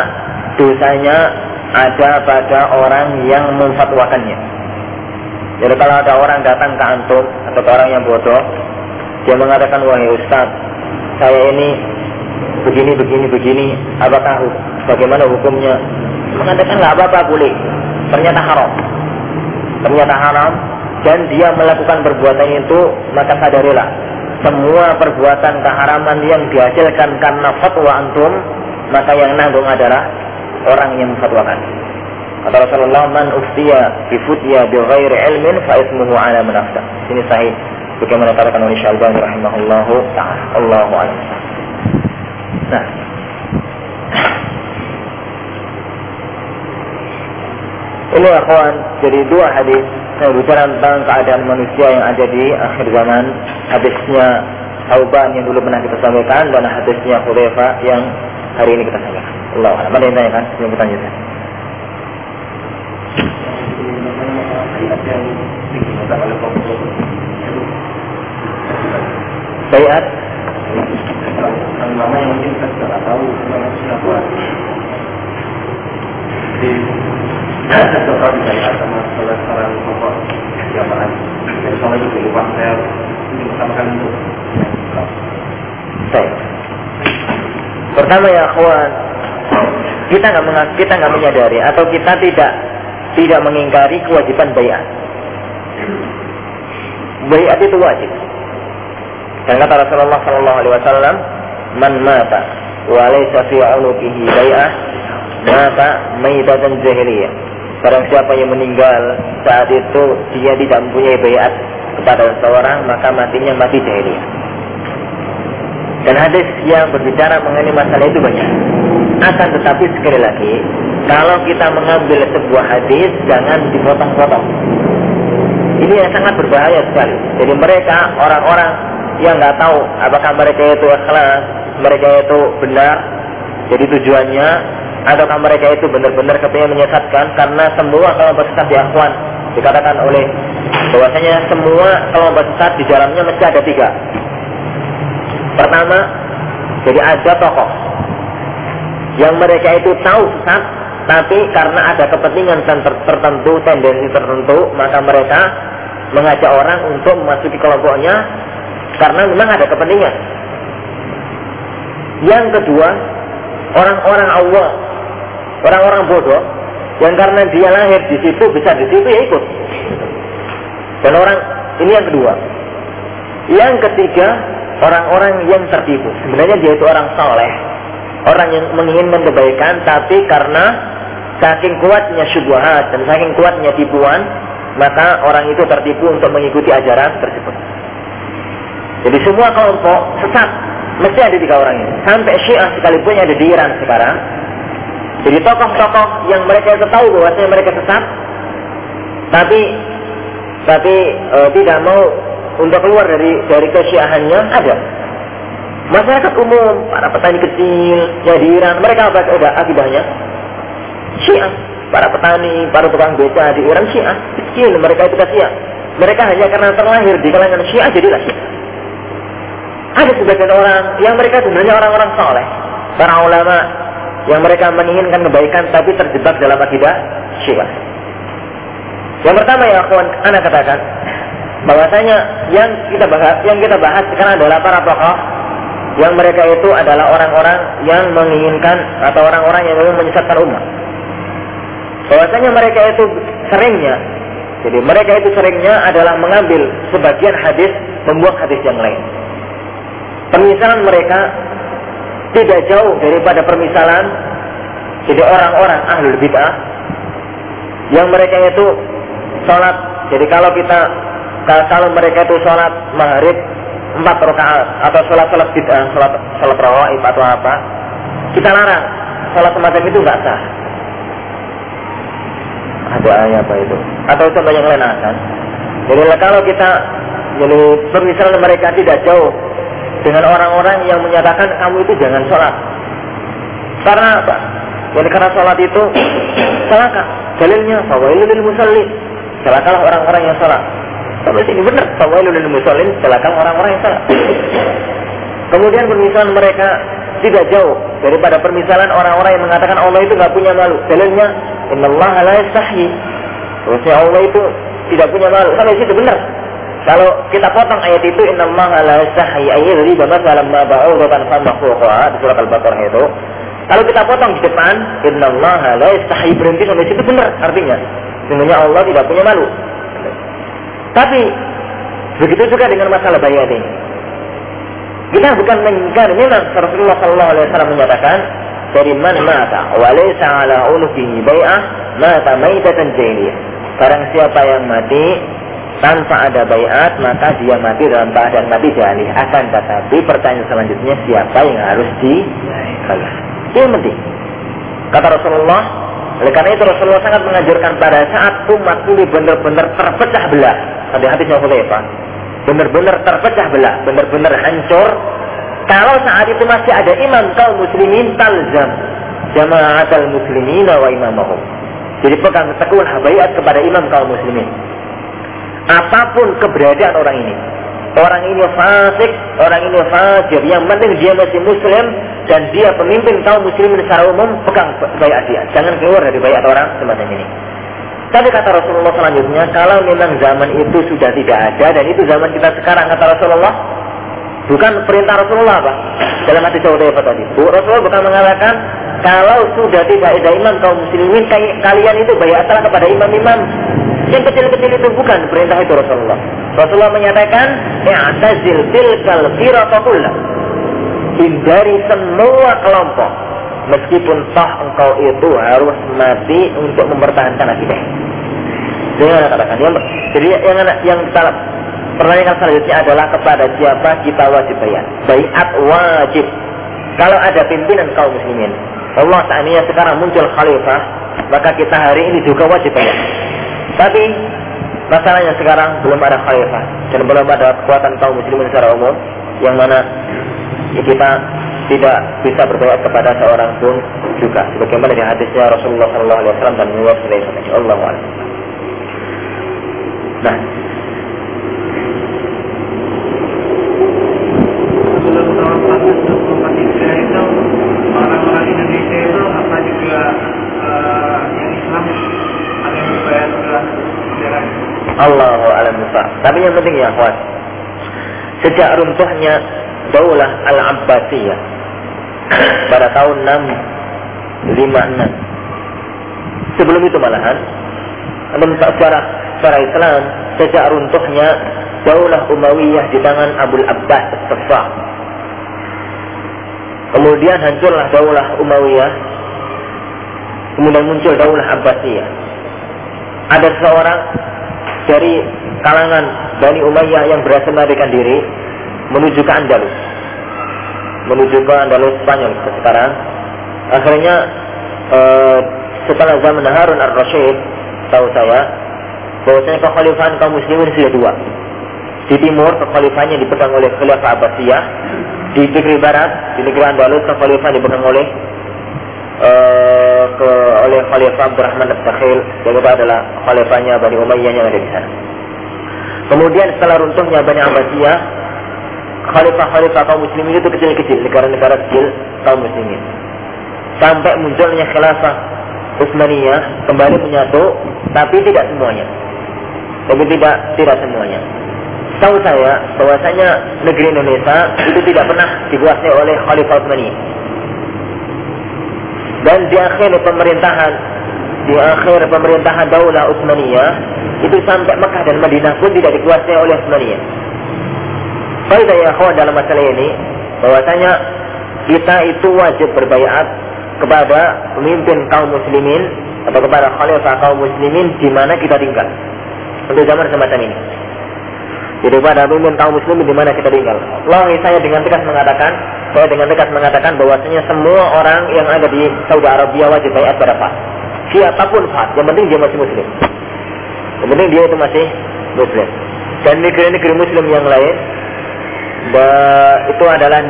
dosanya ada pada orang yang memfatwakannya. Jadi kalau ada orang datang ke antum atau ke orang yang bodoh, dia mengatakan, wahai ustaz, saya ini begini begini begini, apakah bagaimana hukumnya? Mengatakan nggak apa-apa, boleh. Ternyata haram, ternyata haram, dan dia melakukan perbuatan itu, maka sadarilah semua perbuatan keharaman yang dihasilkan karena fatwa antum, maka yang nanggung adalah orang yang memfatwakan. Kata Rasulullah, man uftiya bifutiya bi ghairi ilmin fa ismuhu ala man afta. Ini sahih. Bagaimana katakan oleh Syekh Al-Albani rahimahullahu ta'ala. Allahu a'lam. Nah, ini akhwan, jadi dua hadis yang berbicara tentang keadaan manusia yang ada di akhir zaman. Hadisnya Sauban yang dulu pernah kita sampaikan, dan hadisnya Hudzaifah yang hari ini kita sampaikan. Allah Allah. Mana yang tanya kan? Yang bertanya saya. Bayat. Lama yang mungkin kita tidak tahu mana siapa. Jadi kita terkait bayat sama salah seorang tokoh jamaah. Jadi soalnya itu lupa saya menyampaikan itu. Baik. Pertama ya akhwan, kita nggak meng- kita nggak menyadari atau kita tidak tidak mengingkari kewajiban bai'at. Bai'at itu wajib. Dan kata Rasulullah sallallahu alaihi wasallam, man mata wa laysa fi 'unuqihi bai'ah mata maitatan jahiliyah. Barang siapa yang meninggal saat itu dia tidak mempunyai bai'at kepada seorang, maka matinya mati jahiliyah. Dan hadis yang berbicara mengenai masalah itu banyak. Akan tetapi sekali lagi, kalau kita mengambil sebuah hadis, jangan dipotong-potong. Ini yang sangat berbahaya sekali. Jadi mereka, orang-orang yang nggak tahu apakah mereka itu ikhlas, mereka itu benar, jadi tujuannya, ataukah mereka itu benar-benar kepengen menyesatkan. Karena semua kelompok sesat di akhwan, dikatakan oleh bahwasanya semua kelompok sesat di dalamnya mesti ada tiga. Pertama, jadi ada tokoh yang mereka itu tahu sesat, tapi karena ada kepentingan tertentu, tendensi tertentu, maka mereka mengajak orang untuk memasuki kelompoknya karena memang ada kepentingan. Yang kedua, orang-orang awam, orang-orang bodoh yang karena dia lahir di situ, besar di situ, ya ikut. Dan orang ini yang kedua. Yang ketiga, orang-orang yang tertipu. Sebenarnya dia itu orang saleh, orang yang menginginkan kebaikan, tapi karena saking kuatnya syubhat dan saking kuatnya tipuan, maka orang itu tertipu untuk mengikuti ajaran tersebut. Jadi semua kelompok sesat mesti ada tiga orang ini. Sampai Syiah sekalipun ada di Iran sekarang. Jadi tokoh-tokoh yang mereka tahu bahwasanya mereka sesat, tapi tapi e, tidak mau untuk keluar dari dari kesyiahannya ada. Masyarakat umum, para petani kecil yang di Iran, mereka apa akidahnya? Syiah. Para petani, para tukang beca di Iran Syiah. Kecil mereka itu Syiah. Mereka hanya karena terlahir di kalangan Syiah jadilah Syiah. Ada sebagian orang yang mereka sebenarnya orang-orang saleh, para ulama yang mereka menginginkan kebaikan tapi terjebak dalam akidah Syiah. Yang pertama ya kawan, anak katakan bahwasanya yang kita bahas yang kita bahas sekarang adalah para tokoh yang mereka itu adalah orang-orang yang menginginkan atau orang-orang yang ingin menyesatkan umat. Bahwasanya mereka itu seringnya, jadi mereka itu seringnya adalah mengambil sebagian hadis, membuang hadis yang lain. Permisalan mereka tidak jauh daripada permisalan jadi orang-orang ahlul bid'ah yang mereka itu sholat. Jadi kalau kita kalau mereka itu sholat maghrib empat rakaat atau sholat sholat bid'ah, sholat sholat rawaib atau apa, kita larang. Sholat semacam itu nggak sah. Ada ayat apa itu? Atau contoh yang lain akan. Jadi kalau kita jadi permisalan mereka tidak jauh dengan orang-orang yang menyatakan kamu itu jangan sholat. Karena apa? Jadi karena sholat itu celaka. Dalilnya fawailul musallin, celakalah orang-orang yang sholat. Sampai sini benar, fawailul musallin, celakalah orang-orang yang sholat. Kemudian permisalan mereka tidak jauh daripada permisalan orang-orang yang mengatakan Allah itu nggak punya malu. Dalilnya innallaha la yastahi, bahwa Allah itu tidak punya malu. Sampai situ benar. Kalau kita potong ayat itu innallaha la yastahi ayri bamasalam ma ba'udatan famakhruqa di surah Al-Baqarah itu. Kalau kita potong di depan innallaha la yastahi berhenti sampai situ benar artinya. Sebenarnya Allah tidak punya malu. Tapi begitu juga dengan masalah bayat ini. Kita bukan mengingkari, memang Rasulullah sallallahu alaihi wasallam menyatakan dari man mata wa laysa ala unuqihi bai'ah mata maitatan jahiliyah. Barang siapa yang mati tanpa ada bayat, maka dia mati dalam keadaan mati jahiliyah. Akan tetapi pertanyaan selanjutnya, siapa yang harus dibayat? Itu yang penting. Kata Rasulullah, oleh karena itu Rasulullah sangat mengajarkan pada saat umat ini benar-benar terpecah belah. Tadi hadisnya Hudzaifah, benar-benar terpecah belah, benar-benar hancur. Kalau saat itu masih ada imam kaum muslimin, talzam jama'atul muslimina wa imamahum. Jadi pegang teguhlah bayat kepada imam kaum muslimin. Apapun keberadaan orang ini, orang ini fasik, orang ini fajir, yang penting dia masih muslim dan dia pemimpin kaum muslimin secara umum, pegang bayat dia. Jangan keluar dari bayat orang semacam ini. Tadi kata Rasulullah selanjutnya, kalau memang zaman itu sudah tidak ada dan itu zaman kita sekarang, kata Rasulullah, bukan perintah Rasulullah apa? Dalam hati saudara tadi. Rasulullah bukan mengatakan kalau sudah tidak ada imam kaum muslimin, kalian itu bayatlah kepada imam-imam. Yang kecil-kecil itu bukan perintah itu Rasulullah. Rasulullah menyatakan, "I'tazil tilkal firqa kullah." Hindari semua kelompok, meskipun toh engkau itu harus mati untuk mempertahankan akidah. Jangan katakan yang. Jadi yang yang salah. Pertanyaan selanjutnya adalah kepada siapa kita wajib bayat? Bayat wajib. Kalau ada pimpinan kaum muslimin, Allah Ta'ala sekarang muncul khalifah, maka kita hari ini juga wajib bayat. Tapi masalahnya sekarang belum ada khalifah dan belum ada kekuatan kaum muslimin secara umum, yang mana ya kita tidak bisa berbayat kepada seorang pun juga, sebagaimana di hadisnya Rasulullah sallallahu alaihi wasallam dan riwayat lainnya. Allahu a'lam. Nah, Allahu a'lam bishawab. Tapi yang penting ya kawan, sejak runtuhnya Daulah Al-Abbasiyah pada tahun enam lima enam, sebelum itu malahan, sejarah sejarah Islam sejak runtuhnya Daulah Umayyah di tangan Abul Abbas As-Saffah. Kemudian hancurlah Daulah Umayyah, kemudian muncul Daulah Abbasiyah. Ada seorang dari kalangan Bani Umayyah yang berhasil melarikan diri menuju ke Andalus, menuju ke Andalus Spanyol sekarang. Akhirnya eh, setelah zaman Harun Ar-Rasyid, tahu saya bahwasanya kekhalifahan kaum muslimin sudah dua. Di timur kekhalifahannya dipegang oleh Khilafah Abbasiyah, di negeri barat, di negeri Andalus kekhalifahan dipegang oleh uh, ke oleh Khalifah Abdurrahman Al-Bakhil, yang itu adalah khalifahnya Bani Umayyah yang ada di sana. Kemudian setelah runtuhnya Bani Abbasiyah, khalifah-khalifah kaum muslimin itu kecil-kecil, negara-negara kecil kaum muslimin. Sampai munculnya Khilafah Utsmaniyah kembali menyatu, tapi tidak semuanya. Tapi tidak tidak semuanya. Tahu saya bahwasanya negeri Indonesia itu tidak pernah dikuasai oleh Khalifah Utsmani. Dan di akhir pemerintahan di akhir pemerintahan Daulah Utsmaniyah itu sampai Mekah dan Madinah pun tidak dikuasai oleh Utsmaniyah. Faidah ya akhwat dalam masalah ini bahwasanya kita itu wajib berbaiat kepada pemimpin kaum muslimin atau kepada khalifah kaum muslimin di mana kita tinggal untuk zaman semacam ini. Jadi pada pemimpin kaum muslimin di mana kita tinggal. Wallahi saya dengan tegas mengatakan, saya dengan tegas mengatakan bahwasanya semua orang yang ada di Saudi Arabia wajib baiat pada Fat. Siapapun Fat, yang penting dia masih muslim. Yang penting dia itu masih muslim. Dan negeri-negeri muslim yang lain itu adalah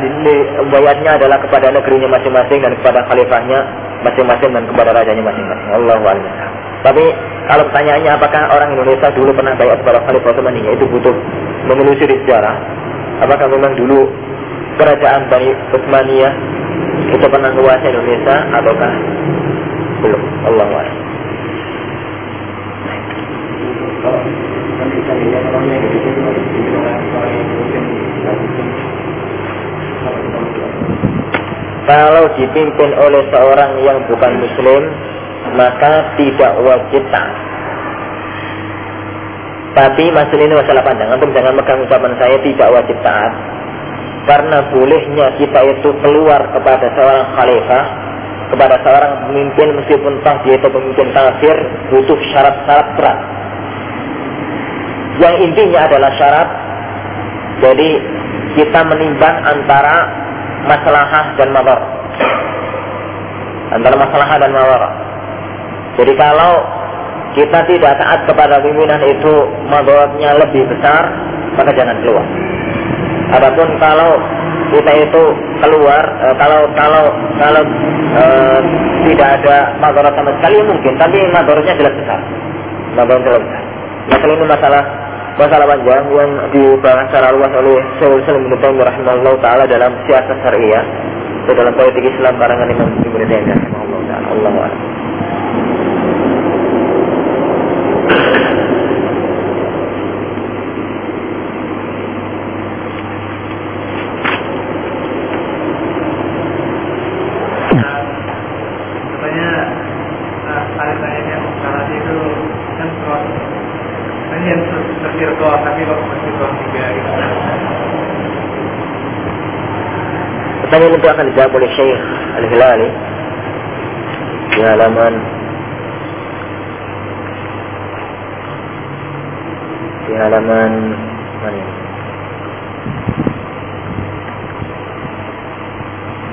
baiatnya adalah kepada negerinya masing-masing dan kepada khalifahnya masing-masing dan kepada rajanya masing-masing. Allahu a'lam. Tapi kalau pertanyaannya apakah orang Indonesia dulu pernah baiat kepada Khalifah Utsmani, itu butuh menelusuri sejarah. Apakah memang dulu kerajaan Bani Utsmaniyah itu pernah menguasai Indonesia ataukah belum? Allahu a'lam. Kalau dipimpin oleh seorang yang bukan Muslim, maka tidak wajib taat. Tapi masalah ini masalah pandangan, antum jangan megang ucapan saya tidak wajib taat, karena bolehnya kita itu keluar kepada seorang khalifah, kepada seorang pemimpin meskipun entah dia itu pemimpin kafir, butuh syarat-syarat berat. Yang intinya adalah syarat. Jadi kita menimbang antara maslahah dan madar, antara maslahah dan madar. Jadi kalau kita tidak taat kepada pimpinan itu madaratnya lebih besar, maka jangan keluar. Adapun kalau kita itu keluar, e, kalau kalau kalau e, tidak ada madarat sama sekali mungkin, tapi madaratnya jelas besar. Madaratnya jelas besar. Masalah ini masalah masalah panjang yang dibahas secara luas oleh Syaikhul Islam Ibnu Taimiyah rahimahullah taala dalam siasat syariah, dalam politik Islam karangan Imam Ibnu Taimiyah rahimahullah taala. Allahu a'lam. Pertanyaan itu akan dijawab oleh Syekh Al-Hilali di halaman di halaman mana?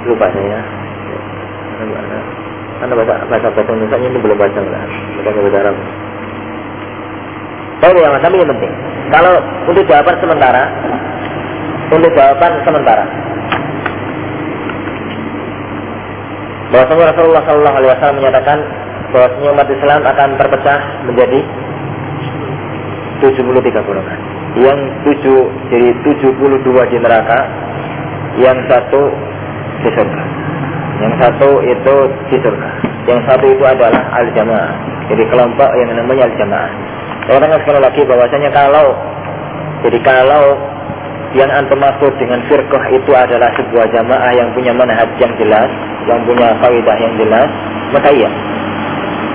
Lupa saya. Karena bahasa bahasa Indonesia ini belum baca lah. Kita bahasa Arab. Tapi yang tapi yang penting. Kalau untuk jawaban sementara, untuk jawaban sementara. Bahwasanya Rasulullah Sallallahu Alaihi Wasallam menyatakan bahwasanya umat Islam akan terpecah menjadi tujuh puluh tiga golongan. Yang tujuh jadi tujuh puluh dua di neraka, yang satu di surga. Yang satu itu di surga. Yang satu itu adalah al-jamaah. Jadi kelompok yang namanya al-jamaah. Saya katakan sekali lagi bahwasanya kalau jadi kalau yang antum maksud dengan firqah itu adalah sebuah jamaah yang punya manhaj yang jelas, yang punya kaidah yang jelas, maka iya.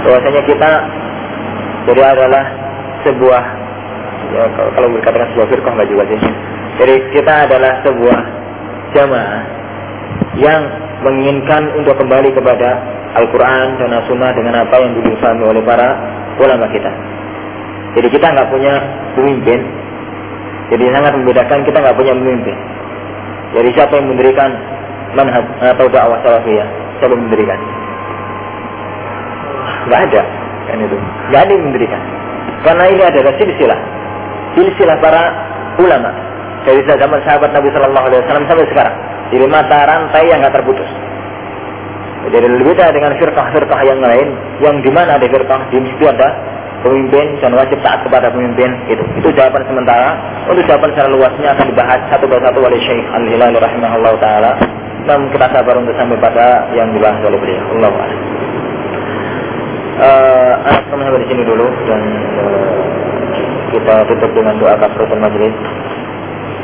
Bahwasanya kita jadi adalah sebuah ya, kalau berkatakan sebuah firqah nggak juga sih. Jadi kita adalah sebuah jamaah yang menginginkan untuk kembali kepada Al-Quran dan As-Sunnah dengan apa yang dulu disami oleh para ulama kita. Jadi kita nggak punya pemimpin. Jadi sangat membedakan, kita nggak punya pemimpin. Jadi siapa yang mendirikan manhaj atau dakwah salafiyah? Siapa yang mendirikan? Nggak ada kan itu. Nggak ada yang mendirikan. Karena ini adalah silsilah, silsilah para ulama dari zaman sahabat Nabi Sallallahu Alaihi Wasallam sampai sekarang. Jadi mata rantai yang nggak terputus. Jadi berbeda dengan firqah-firqah yang lain, yang di mana ada firqah, di situ ada pemimpin dan wajib taat kepada pemimpin. Itu itu jawaban sementara. Untuk jawaban secara luasnya akan dibahas satu persatu oleh Syekh Al-Hilal rahimahullah taala. Dan kita sabar untuk sampai pada yang dibahas oleh beliau. Allahu a'lam. Eh, sampai sampai di sini dulu dan uh, kita tutup dengan doa kafaratul majlis.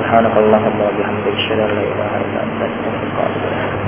Subhanakallahumma wa bihamdika asyhadu an la ilaha illa anta astaghfiruka wa atubu ilaik.